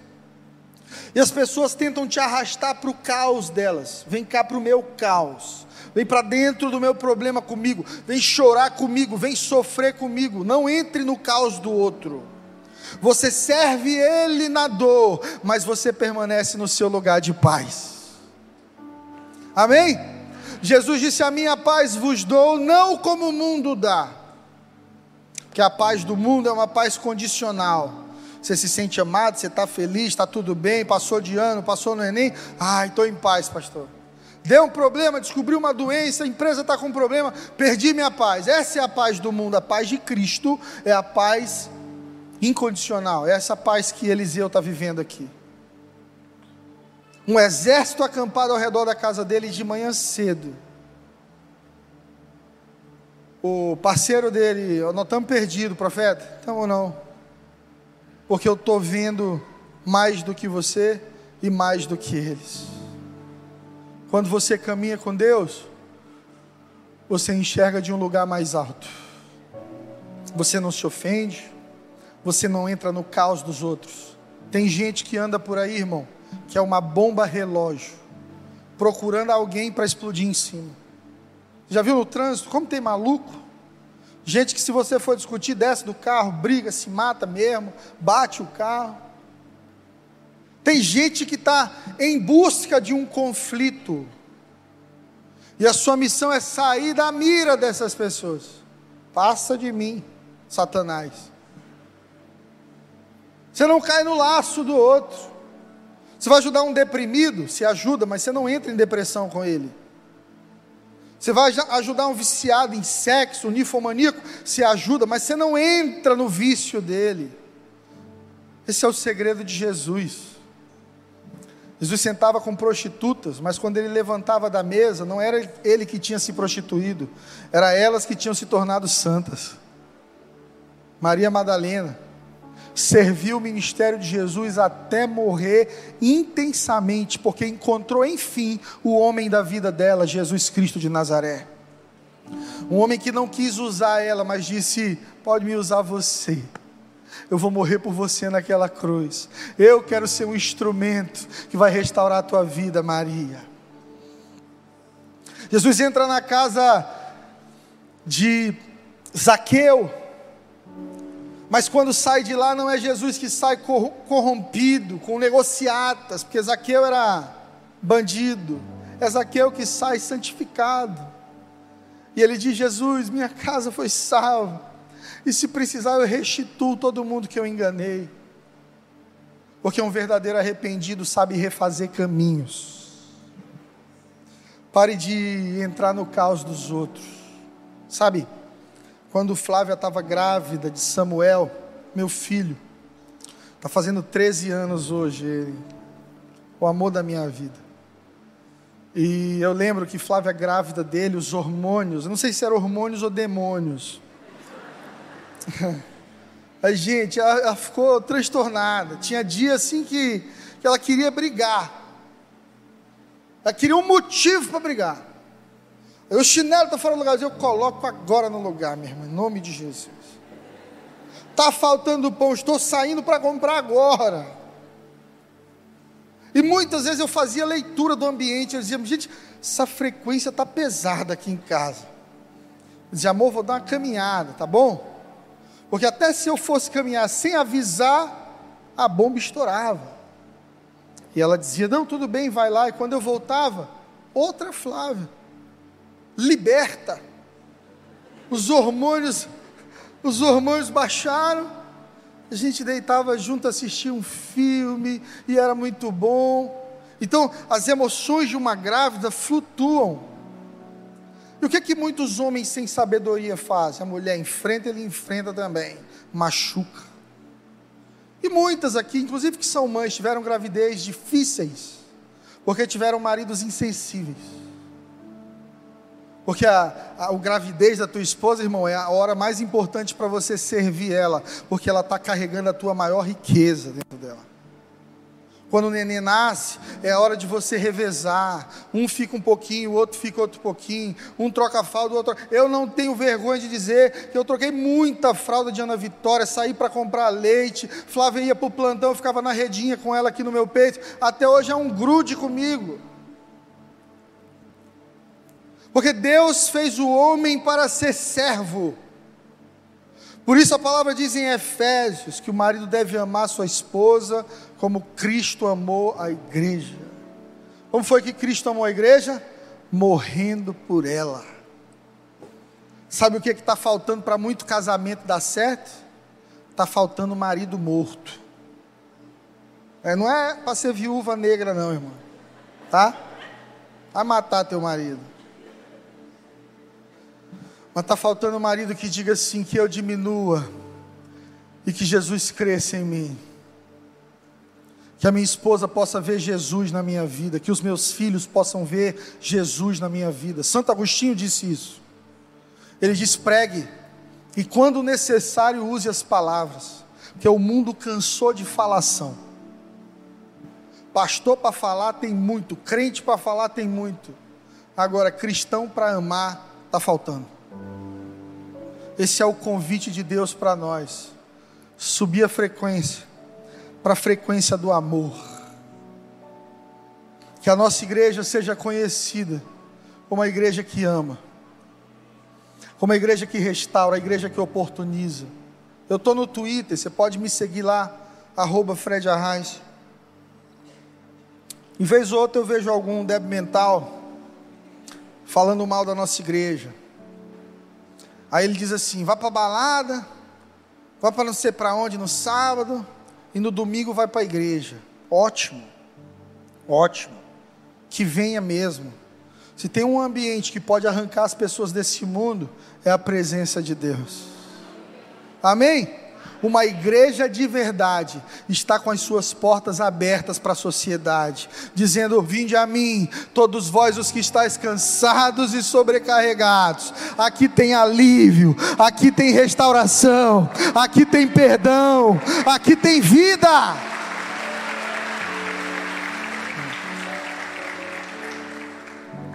e as pessoas tentam te arrastar para o caos delas. Vem cá para o meu caos, vem para dentro do meu problema comigo, vem chorar comigo, vem sofrer comigo. Não entre no caos do outro. Você serve Ele na dor, mas você permanece no seu lugar de paz. Amém? Jesus disse: a minha paz vos dou, não como o mundo dá. Porque a paz do mundo é uma paz condicional. Você se sente amado, você está feliz, está tudo bem, passou de ano, passou no Enem, ai, estou em paz, pastor. Deu um problema, descobri uma doença, a empresa está com problema, perdi minha paz. Essa é a paz do mundo. A paz de Cristo é a paz incondicional, é essa paz que Eliseu está vivendo aqui. Um exército acampado ao redor da casa dele de manhã cedo. O parceiro dele: nós estamos perdidos, profeta. Estamos ou não? Porque eu estou vendo mais do que você e mais do que eles. Quando você caminha com Deus, você enxerga de um lugar mais alto. Você não se ofende, você não entra no caos dos outros. Tem gente que anda por aí, irmão, que é uma bomba relógio, procurando alguém para explodir em cima. Já viu no trânsito como tem maluco? Gente que, se você for discutir, desce do carro, briga, se mata mesmo, bate o carro. Tem gente que está em busca de um conflito, e a sua missão é sair da mira dessas pessoas. Passa de mim, Satanás. Você não cai no laço do outro. Você vai ajudar um deprimido, se ajuda, mas você não entra em depressão com ele. Você vai ajudar um viciado em sexo, um ninfomaníaco, se ajuda, mas você não entra no vício dele. Esse é o segredo de Jesus. Jesus sentava com prostitutas, mas quando ele levantava da mesa, não era ele que tinha se prostituído, era elas que tinham se tornado santas. Maria Madalena serviu o ministério de Jesus até morrer intensamente, porque encontrou enfim o homem da vida dela, Jesus Cristo de Nazaré. Um homem que não quis usar ela, mas disse: pode me usar você, eu vou morrer por você naquela cruz, eu quero ser um instrumento que vai restaurar a tua vida, Maria. Jesus entra na casa de Zaqueu, mas quando sai de lá, não é Jesus que sai corrompido, com negociatas, porque Zaqueu era bandido, é Zaqueu que sai santificado, e ele diz: Jesus, minha casa foi salva, e se precisar eu restituo todo mundo que eu enganei, porque um verdadeiro arrependido sabe refazer caminhos. Pare de entrar no caos dos outros, sabe? Quando Flávia estava grávida de Samuel, meu filho, está fazendo treze anos hoje, ele, o amor da minha vida, e eu lembro que Flávia grávida dele, os hormônios, eu não sei se eram hormônios ou demônios, a gente, ela, ela ficou transtornada, tinha dia assim que, que ela queria brigar, Ela queria um motivo para brigar. Eu, o chinelo está fora do lugar, eu coloco agora no lugar, minha irmã, em nome de Jesus. Está faltando pão, estou saindo para comprar agora. E muitas vezes eu fazia leitura do ambiente, eu dizia, gente, essa frequência está pesada aqui em casa. Eu dizia, amor, vou dar uma caminhada, tá bom? Porque até se eu fosse caminhar sem avisar, a bomba estourava. E ela dizia, não, tudo bem, vai lá. E quando eu voltava, outra Flávia, liberta, os hormônios, os hormônios baixaram, a gente deitava junto, assistia um filme, e era muito bom. Então, as emoções de uma grávida flutuam. E o que é que muitos homens sem sabedoria fazem? A mulher enfrenta, ele enfrenta também, machuca. E muitas aqui, inclusive que são mães, tiveram gravidez difíceis, porque tiveram maridos insensíveis. Porque a, a, a gravidez da tua esposa, irmão, é a hora mais importante para você servir ela, porque ela está carregando a tua maior riqueza dentro dela. Quando o neném nasce, é a hora de você revezar, um fica um pouquinho, o outro fica outro pouquinho, um troca a fralda, o outro... Eu não tenho vergonha de dizer que eu troquei muita fralda de Ana Vitória, saí para comprar leite, Flávia ia para o plantão, eu ficava na redinha com ela aqui no meu peito, até hoje é um grude comigo, porque Deus fez o homem para ser servo. Por isso a palavra diz em Efésios que o marido deve amar sua esposa como Cristo amou a igreja. Como foi que Cristo amou a igreja? Morrendo por ela. Sabe o que está faltando para muito casamento dar certo? Está faltando marido morto. É, não é para ser viúva negra não, irmão. Tá? Vai matar teu marido. Mas está faltando um marido que diga assim, que eu diminua, e que Jesus cresça em mim, que a minha esposa possa ver Jesus na minha vida, que os meus filhos possam ver Jesus na minha vida. Santo Agostinho disse isso, ele diz, pregue, e quando necessário use as palavras, porque o mundo cansou de falação, pastor para falar tem muito, crente para falar tem muito, agora cristão para amar está faltando. Esse é o convite de Deus para nós, subir a frequência, para a frequência do amor, que a nossa igreja seja conhecida como a igreja que ama, como a igreja que restaura, a igreja que oportuniza. Eu estou no Twitter, você pode me seguir lá, arroba Fred Arrais, em vez ou outra eu vejo algum débil mental falando mal da nossa igreja. Aí ele diz assim, vá para balada, vá para não sei para onde no sábado, e no domingo vai para a igreja. Ótimo, ótimo, que venha mesmo. Se tem um ambiente que pode arrancar as pessoas desse mundo, é a presença de Deus. Amém? Uma igreja de verdade está com as suas portas abertas para a sociedade, dizendo, vinde a mim, todos vós os que estáis cansados e sobrecarregados, aqui tem alívio, aqui tem restauração, aqui tem perdão, aqui tem vida.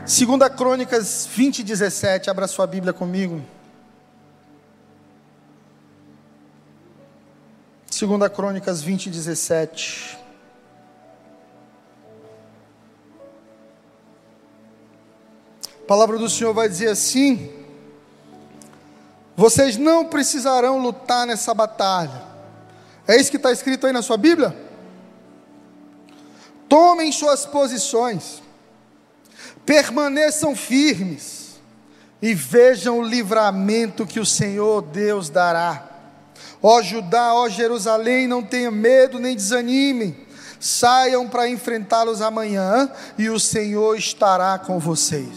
Segunda Crônicas vinte, dezessete, abra sua Bíblia comigo. Segunda Crônicas vinte, dezessete. A palavra do Senhor vai dizer assim: vocês não precisarão lutar nessa batalha. É isso que está escrito aí na sua Bíblia? Tomem suas posições, permaneçam firmes e vejam o livramento que o Senhor Deus dará. Ó Judá, ó Jerusalém, não tenha medo nem desanimem, saiam para enfrentá-los amanhã, e o Senhor estará com vocês.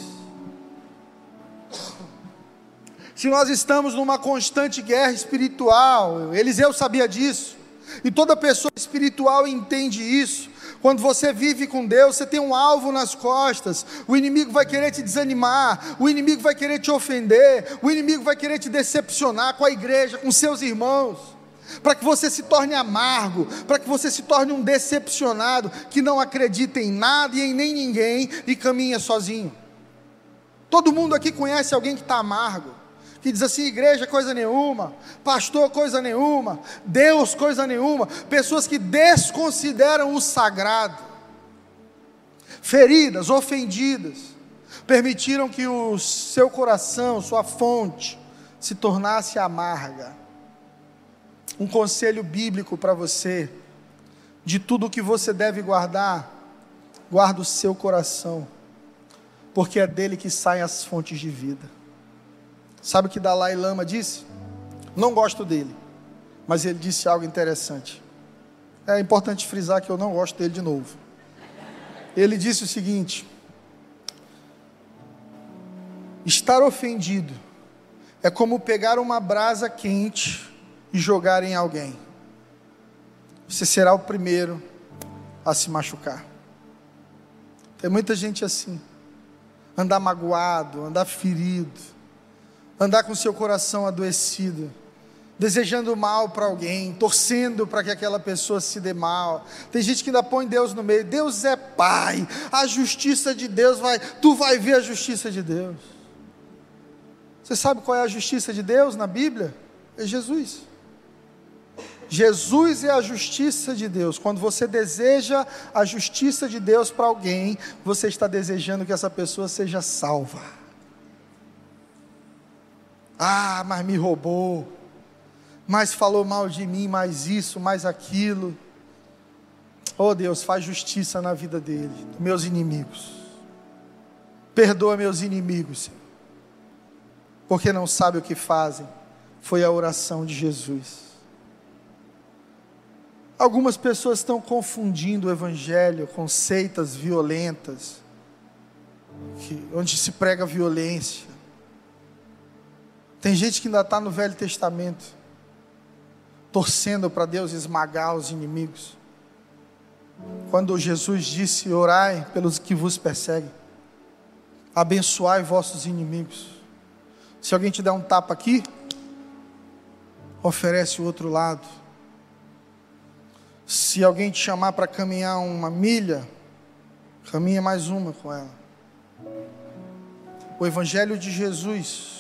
Se nós estamos numa constante guerra espiritual, Eliseu sabia disso, e toda pessoa espiritual entende isso. Quando você vive com Deus, você tem um alvo nas costas, o inimigo vai querer te desanimar, o inimigo vai querer te ofender, o inimigo vai querer te decepcionar com a igreja, com seus irmãos, para que você se torne amargo, para que você se torne um decepcionado, que não acredita em nada e em nem ninguém, e caminha sozinho. Todo mundo aqui conhece alguém que está amargo, que diz assim: igreja coisa nenhuma, pastor coisa nenhuma, Deus coisa nenhuma. Pessoas que desconsideram o sagrado, feridas, ofendidas, permitiram que o seu coração, sua fonte, se tornasse amarga. Um conselho bíblico para você: de tudo o que você deve guardar, guarda o seu coração, porque é dele que saem as fontes de vida. Sabe o que Dalai Lama disse? Não gosto dele, mas ele disse algo interessante. É importante frisar que eu não gosto dele de novo. Ele disse o seguinte: estar ofendido é como pegar uma brasa quente e jogar em alguém. Você será o primeiro a se machucar. Tem muita gente assim, andar magoado, andar ferido, andar com seu coração adoecido, desejando mal para alguém, torcendo para que aquela pessoa se dê mal. Tem gente que ainda põe Deus no meio. Deus é pai, a justiça de Deus vai, tu vai ver a justiça de Deus. Você sabe qual é a justiça de Deus na Bíblia? É Jesus. Jesus é a justiça de Deus. Quando você deseja a justiça de Deus para alguém, você está desejando que essa pessoa seja salva. Ah, mas me roubou, mas falou mal de mim, mais isso, mais aquilo. Oh Deus, faz justiça na vida dele, dos meus inimigos. Perdoa meus inimigos, Senhor, porque não sabe o que fazem. Foi a oração de Jesus. Algumas pessoas estão confundindo o Evangelho com seitas violentas, que, onde se prega violência. Tem gente que ainda está no Velho Testamento, torcendo para Deus esmagar os inimigos, quando Jesus disse: orai pelos que vos perseguem, abençoai vossos inimigos. Se alguém te der um tapa aqui, oferece o outro lado. Se alguém te chamar para caminhar uma milha, caminha mais uma com ela. O Evangelho de Jesus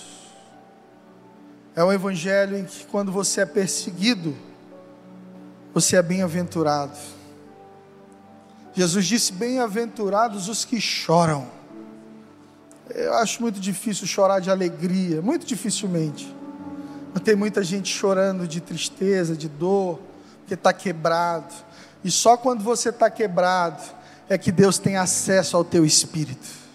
é um Evangelho em que, quando você é perseguido, você é bem-aventurado. Jesus disse: bem-aventurados os que choram. Eu acho muito difícil chorar de alegria, muito dificilmente. Mas tem muita gente chorando de tristeza, de dor, porque está quebrado. E só quando você está quebrado é que Deus tem acesso ao teu espírito.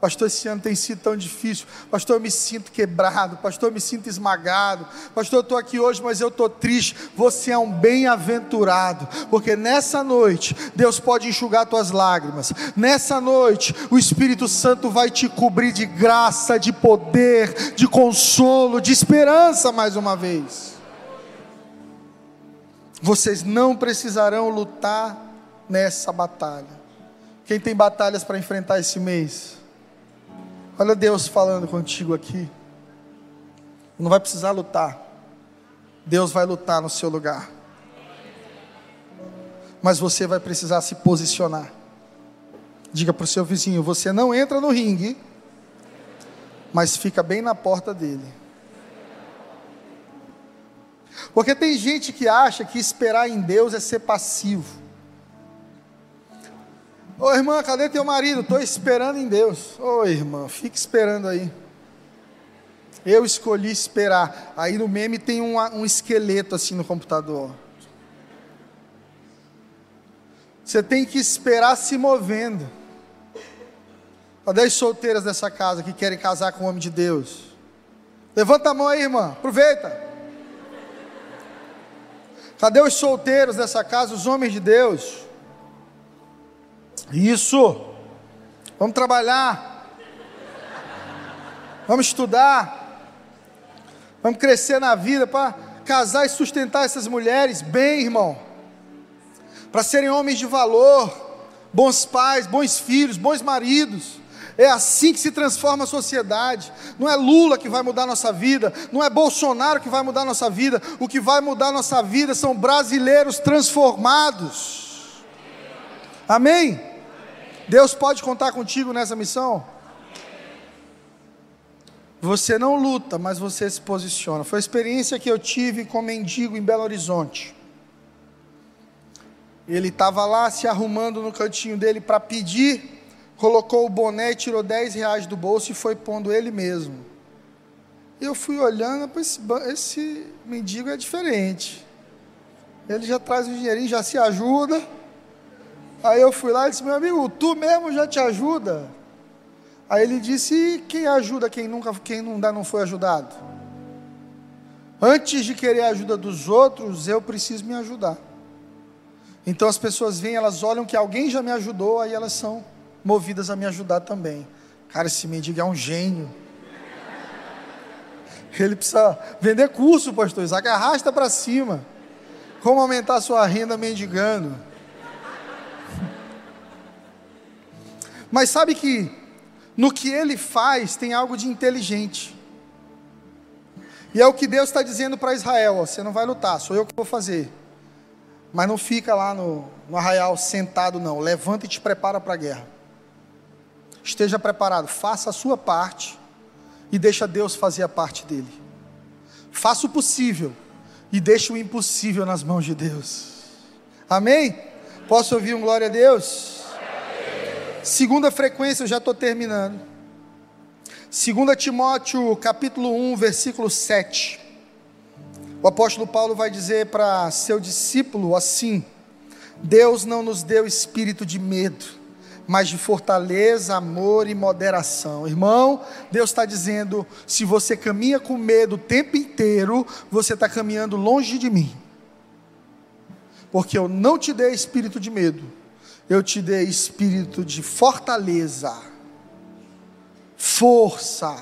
Pastor, esse ano tem sido tão difícil. Pastor, eu me sinto quebrado. Pastor, eu me sinto esmagado. Pastor, eu estou aqui hoje, mas eu estou triste. Você é um bem-aventurado, porque nessa noite Deus pode enxugar tuas lágrimas. Nessa noite o Espírito Santo vai te cobrir de graça, de poder, de consolo, de esperança mais uma vez. Vocês não precisarão lutar nessa batalha. Quem tem batalhas para enfrentar esse mês? Olha Deus falando contigo aqui. Não vai precisar lutar. Deus vai lutar no seu lugar. Mas você vai precisar se posicionar. Diga para o seu vizinho: você não entra no ringue, mas fica bem na porta dele. Porque tem gente que acha que esperar em Deus é ser passivo. Ô irmã, cadê teu marido? Estou esperando em Deus. Ô irmã, fica esperando aí. Eu escolhi esperar. Aí no meme tem um, um esqueleto assim no computador. Você tem que esperar se movendo. Cadê as solteiras dessa casa que querem casar com o homem de Deus? Levanta a mão aí, irmã, aproveita. Cadê os solteiros dessa casa, os homens de Deus? Isso, vamos trabalhar, vamos estudar, vamos crescer na vida, para casar e sustentar essas mulheres bem, irmão, para serem homens de valor, bons pais, bons filhos, bons maridos. É assim que se transforma a sociedade. Não é Lula que vai mudar a nossa vida, não é Bolsonaro que vai mudar a nossa vida. O que vai mudar a nossa vida são brasileiros transformados. Amém? Deus pode contar contigo nessa missão? Você não luta, mas você se posiciona. Foi a experiência que eu tive com um mendigo em Belo Horizonte. Ele estava lá se arrumando no cantinho dele para pedir, colocou o boné, tirou dez reais do bolso e foi pondo ele mesmo. Eu fui olhando, esse, esse mendigo é diferente. Ele já traz um dinheirinho, já se ajuda. Aí eu fui lá e disse: meu amigo, tu mesmo já te ajuda? Aí ele disse: e quem ajuda quem nunca, quem não dá não foi ajudado? Antes de querer a ajuda dos outros, eu preciso me ajudar. Então as pessoas vêm, elas olham que alguém já me ajudou, aí elas são movidas a me ajudar também. Cara, esse mendigo é um gênio. Ele precisa vender curso, pastor Isaac, arrasta para cima. Como aumentar a sua renda mendigando? Mas sabe que no que ele faz tem algo de inteligente, e é o que Deus está dizendo para Israel: ó, você não vai lutar, sou eu que vou fazer, mas não fica lá no, no arraial sentado não, levanta e te prepara para a guerra, esteja preparado, faça a sua parte e deixa Deus fazer a parte dele, faça o possível e deixa o impossível nas mãos de Deus. Amém? Posso ouvir um glória a Deus? Segunda frequência, eu já estou terminando. Segunda Timóteo, capítulo um, versículo sete. O apóstolo Paulo vai dizer para seu discípulo assim: Deus não nos deu espírito de medo, mas de fortaleza, amor e moderação. Irmão, Deus está dizendo: se você caminha com medo o tempo inteiro, você está caminhando longe de mim, porque eu não te dei espírito de medo, eu te dei espírito de fortaleza, força.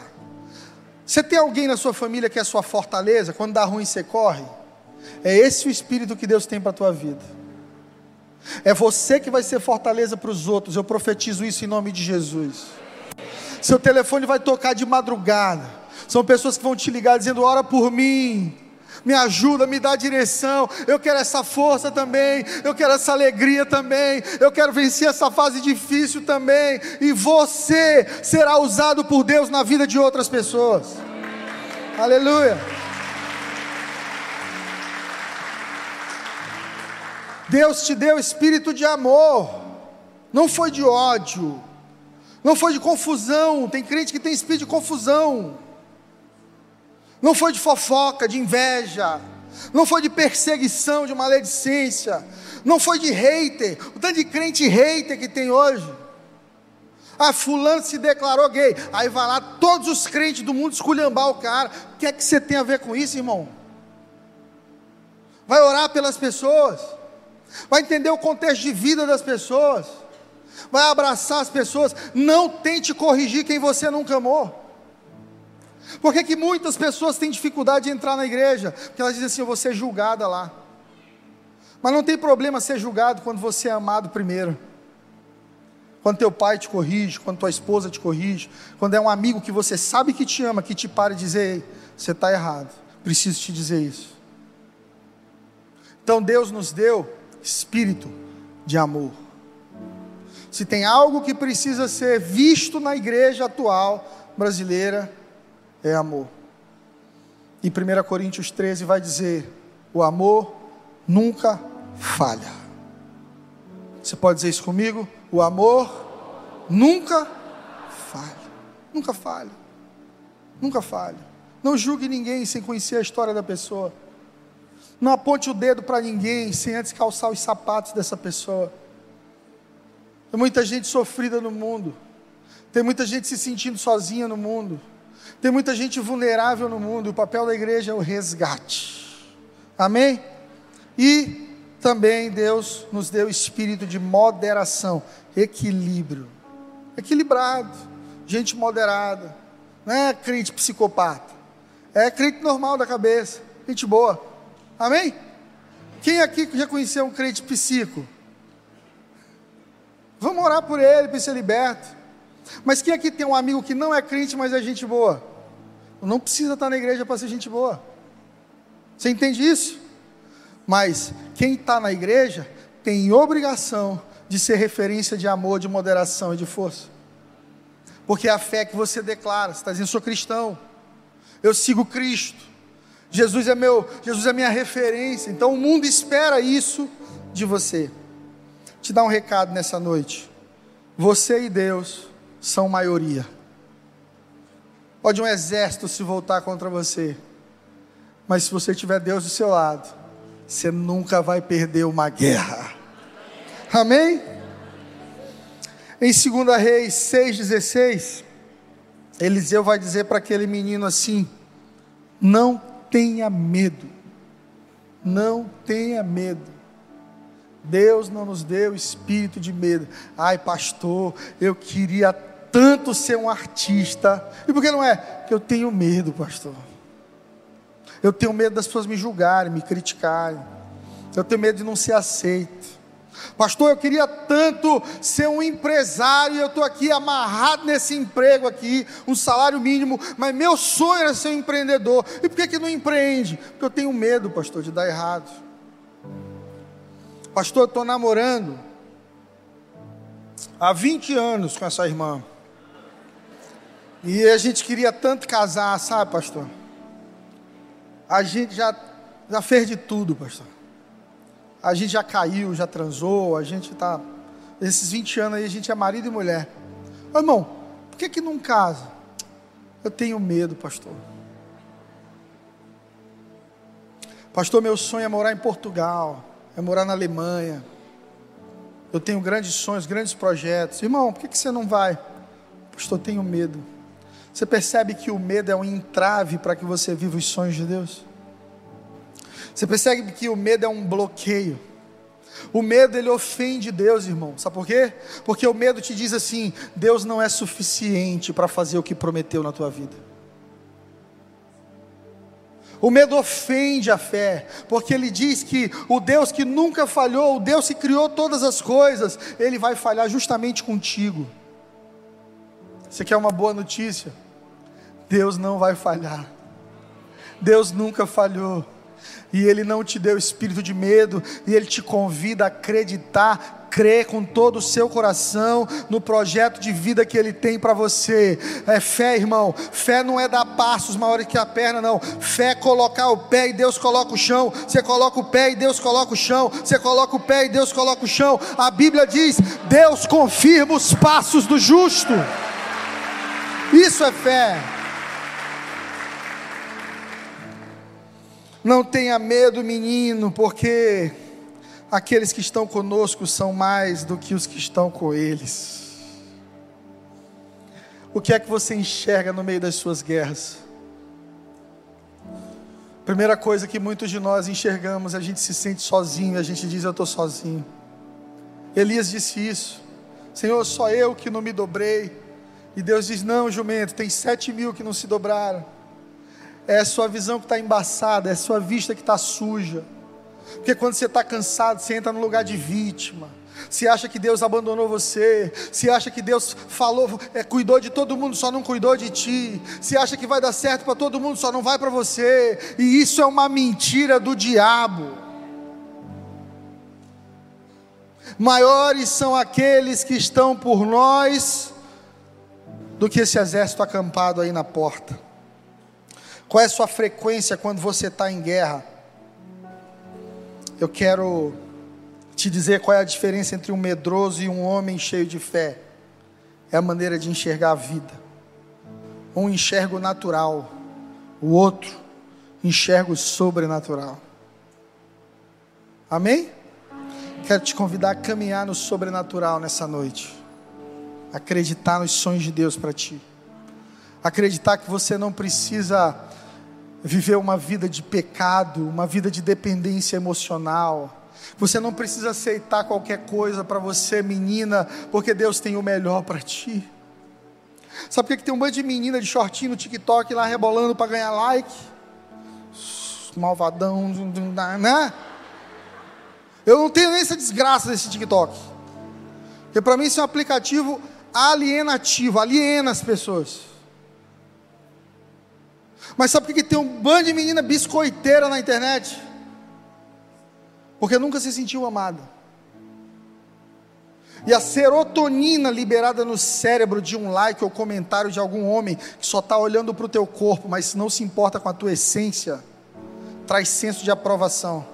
Você tem alguém na sua família que é sua fortaleza? Quando dá ruim você corre? É esse o espírito que Deus tem para a tua vida. É você que vai ser fortaleza para os outros. Eu profetizo isso em nome de Jesus. Seu telefone vai tocar de madrugada, são pessoas que vão te ligar dizendo: ora por mim, me ajuda, me dá direção, eu quero essa força também, eu quero essa alegria também, eu quero vencer essa fase difícil também. E você será usado por Deus na vida de outras pessoas. Aleluia. Deus te deu espírito de amor, não foi de ódio, não foi de confusão. Tem crente que tem espírito de confusão. Não foi de fofoca, de inveja, não foi de perseguição, de maledicência, não foi de hater. O tanto de crente hater que tem hoje. Ah, fulano se declarou gay, aí vai lá todos os crentes do mundo esculhambar o cara. O que é que você tem a ver com isso, irmão? Vai orar pelas pessoas, vai entender o contexto de vida das pessoas, vai abraçar as pessoas. Não tente corrigir quem você nunca amou. Por que que muitas pessoas têm dificuldade de entrar na igreja? Porque elas dizem assim: eu vou ser julgada lá. Mas não tem problema ser julgado quando você é amado primeiro. Quando teu pai te corrige, quando tua esposa te corrige, quando é um amigo que você sabe que te ama, que te para e dizer: você está errado, preciso te dizer isso. Então Deus nos deu espírito de amor. Se tem algo que precisa ser visto na igreja atual brasileira, é amor. E primeira Coríntios treze vai dizer: o amor nunca falha. Você pode dizer isso comigo? O amor nunca falha. Nunca falha. Nunca falha. Não julgue ninguém sem conhecer a história da pessoa. Não aponte o dedo para ninguém sem antes calçar os sapatos dessa pessoa. Tem muita gente sofrida no mundo. Tem muita gente se sentindo sozinha no mundo. Tem muita gente vulnerável no mundo. O papel da igreja é o resgate. Amém? E também Deus nos deu espírito de moderação, equilíbrio, equilibrado, gente moderada, não é crente psicopata, é crente normal da cabeça, gente boa. Amém? Quem aqui já conheceu um crente psico? Vamos orar por ele, para ele ser liberto. Mas quem aqui tem um amigo que não é crente, mas é gente boa? Não precisa estar na igreja para ser gente boa. Você entende isso? Mas quem está na igreja tem obrigação de ser referência de amor, de moderação e de força. Porque é a fé que você declara. Você está dizendo, sou cristão, eu sigo Cristo, Jesus é meu, Jesus é minha referência. Então o mundo espera isso de você. Te dar um recado nessa noite: você e Deus são maioria. Pode um exército se voltar contra você, mas se você tiver Deus do seu lado, você nunca vai perder uma guerra. Amém? Em dois Reis seis, dezesseis, Eliseu vai dizer para aquele menino assim: não tenha medo, não tenha medo. Deus não nos deu espírito de medo. Ai, pastor, eu queria tanto ser um artista. E por que não é? Porque eu tenho medo, pastor. Eu tenho medo das pessoas me julgarem, me criticarem. Eu tenho medo de não ser aceito. Pastor, eu queria tanto ser um empresário, eu estou aqui amarrado nesse emprego aqui, um salário mínimo, mas meu sonho era ser um empreendedor. E por que que não empreende? Porque eu tenho medo, pastor, de dar errado. Pastor, eu estou namorando há vinte anos com essa irmã, e a gente queria tanto casar, sabe, pastor? A gente já, já fez de tudo, pastor. A gente já caiu, já transou, a gente está... Esses vinte anos aí a gente é marido e mulher. Ô, irmão, por que que não casa? Eu tenho medo, pastor. Pastor, meu sonho é morar em Portugal, é morar na Alemanha. Eu tenho grandes sonhos, grandes projetos. Irmão, por que que você não vai? Pastor, eu tenho medo. Você percebe que o medo é um entrave para que você viva os sonhos de Deus? Você percebe que o medo é um bloqueio. O medo, ele ofende Deus, irmão. Sabe por quê? Porque o medo te diz assim: Deus não é suficiente para fazer o que prometeu na tua vida. O medo ofende a fé, porque ele diz que o Deus que nunca falhou, o Deus que criou todas as coisas, ele vai falhar justamente contigo. Você quer uma boa notícia? Deus não vai falhar. Deus nunca falhou. E Ele não te deu espírito de medo, e Ele te convida a acreditar, crer com todo o seu coração no projeto de vida que Ele tem para você. É fé, irmão. Fé não é dar passos maiores que a perna, não. Fé é colocar o pé e Deus coloca o chão. Você coloca o pé e Deus coloca o chão. Você coloca o pé e Deus coloca o chão. A Bíblia diz: Deus confirma os passos do justo. Isso é fé. Não tenha medo, menino, porque aqueles que estão conosco são mais do que os que estão com eles. O que é que você enxerga no meio das suas guerras? Primeira coisa que muitos de nós enxergamos: a gente se sente sozinho, a gente diz, eu estou sozinho. Elias disse isso: Senhor, só eu que não me dobrei. E Deus diz: não, jumento, tem sete mil que não se dobraram. É a sua visão que está embaçada, é a sua vista que está suja. Porque quando você está cansado, você entra no lugar de vítima. Você acha que Deus abandonou você. Você acha que Deus falou, é, cuidou de todo mundo, só não cuidou de ti. Você acha que vai dar certo para todo mundo, só não vai para você. E isso é uma mentira do diabo. Maiores são aqueles que estão por nós do que esse exército acampado aí na porta. Qual é a sua frequência quando você está em guerra? Eu quero te dizer qual é a diferença entre um medroso e um homem cheio de fé. É a maneira de enxergar a vida. Um enxerga o natural, o outro enxerga o sobrenatural. Amém? Quero te convidar a caminhar no sobrenatural nessa noite. Acreditar nos sonhos de Deus para ti. Acreditar que você não precisa viver uma vida de pecado, uma vida de dependência emocional. Você não precisa aceitar qualquer coisa para você, menina, porque Deus tem o melhor para ti. Sabe por que tem um bando de menina de shortinho no TikTok lá rebolando para ganhar like? Malvadão, né? Eu não tenho nem essa desgraça desse TikTok, porque para mim isso é um aplicativo alienativo, aliena as pessoas. Mas sabe por que tem um bando de menina biscoiteira na internet? Porque nunca se sentiu amada. E a serotonina liberada no cérebro de um like ou comentário de algum homem que só está olhando para o teu corpo, mas não se importa com a tua essência, traz senso de aprovação.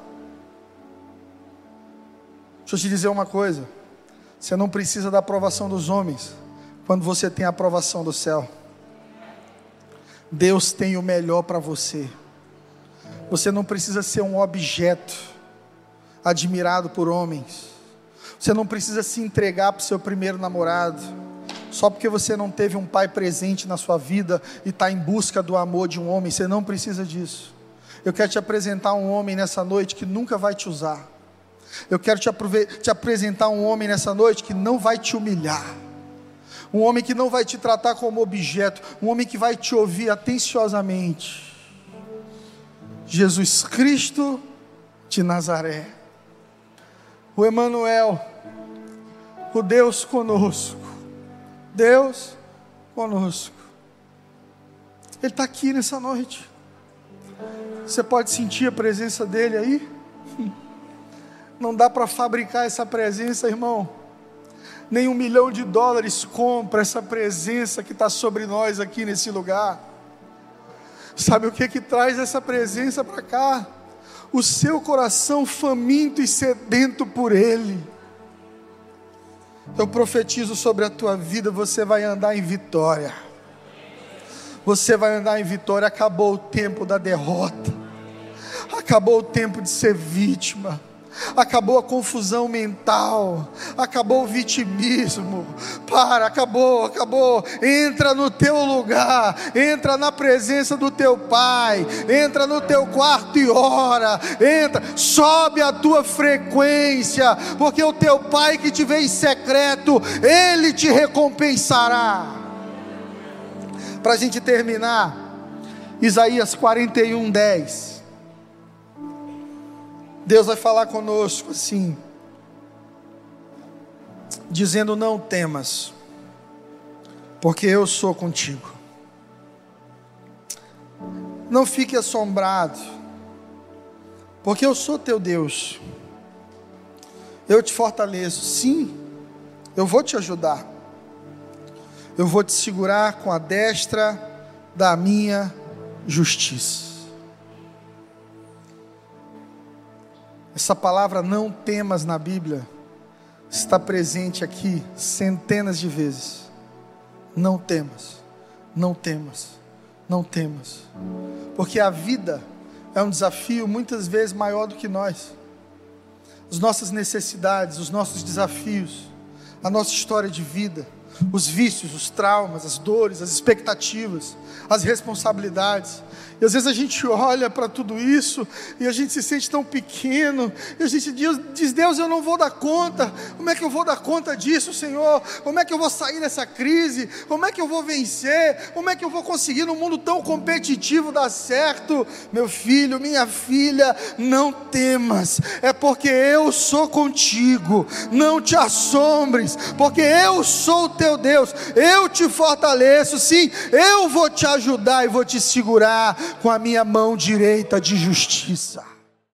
Deixa eu te dizer uma coisa: você não precisa da aprovação dos homens quando você tem a aprovação do céu. Deus tem o melhor para você. Você não precisa ser um objeto admirado por homens. Você não precisa se entregar para o seu primeiro namorado, só porque você não teve um pai presente na sua vida e está em busca do amor de um homem. Você não precisa disso. Eu quero te apresentar um homem nessa noite que nunca vai te usar. Eu quero te, te apresentar um homem nessa noite que não vai te humilhar. Um homem que não vai te tratar como objeto. Um homem que vai te ouvir atenciosamente. Jesus Cristo de Nazaré. O Emanuel, o Deus conosco, Deus conosco, Ele está aqui nessa noite. Você pode sentir a presença dEle aí? Não dá para fabricar essa presença, irmão. Nem um milhão de dólares compra essa presença que está sobre nós aqui nesse lugar. Sabe o que que traz essa presença para cá? O seu coração faminto e sedento por Ele. Eu profetizo sobre a tua vida, você vai andar em vitória, você vai andar em vitória. Acabou o tempo da derrota, acabou o tempo de ser vítima, acabou a confusão mental, acabou o vitimismo. Para, acabou, acabou. Entra no teu lugar, entra na presença do teu pai, entra no teu quarto e ora, entra, sobe a tua frequência, porque o teu pai que te vê em secreto, ele te recompensará. Para a gente terminar, Isaías quarenta e um, dez. Deus vai falar conosco assim, dizendo: não temas, porque eu sou contigo. Não fique assombrado, porque eu sou teu Deus. Eu te fortaleço, sim, eu vou te ajudar. Eu vou te segurar com a destra da minha justiça. Essa palavra "não temas" na Bíblia está presente aqui centenas de vezes. Não temas, não temas, não temas. Porque a vida é um desafio muitas vezes maior do que nós. As nossas necessidades, os nossos desafios, a nossa história de vida, os vícios, os traumas, as dores, as expectativas, as responsabilidades. E às vezes a gente olha para tudo isso e a gente se sente tão pequeno, e a gente diz: Deus, eu não vou dar conta. Como é que eu vou dar conta disso, Senhor? Como é que eu vou sair dessa crise? Como é que eu vou vencer? Como é que eu vou conseguir, num mundo tão competitivo, dar certo? Meu filho, minha filha, não temas, é porque eu sou contigo. Não te assombres, porque eu sou o teu Deus. Eu te fortaleço, sim, eu vou te ajudar e vou te segurar com a minha mão direita de justiça.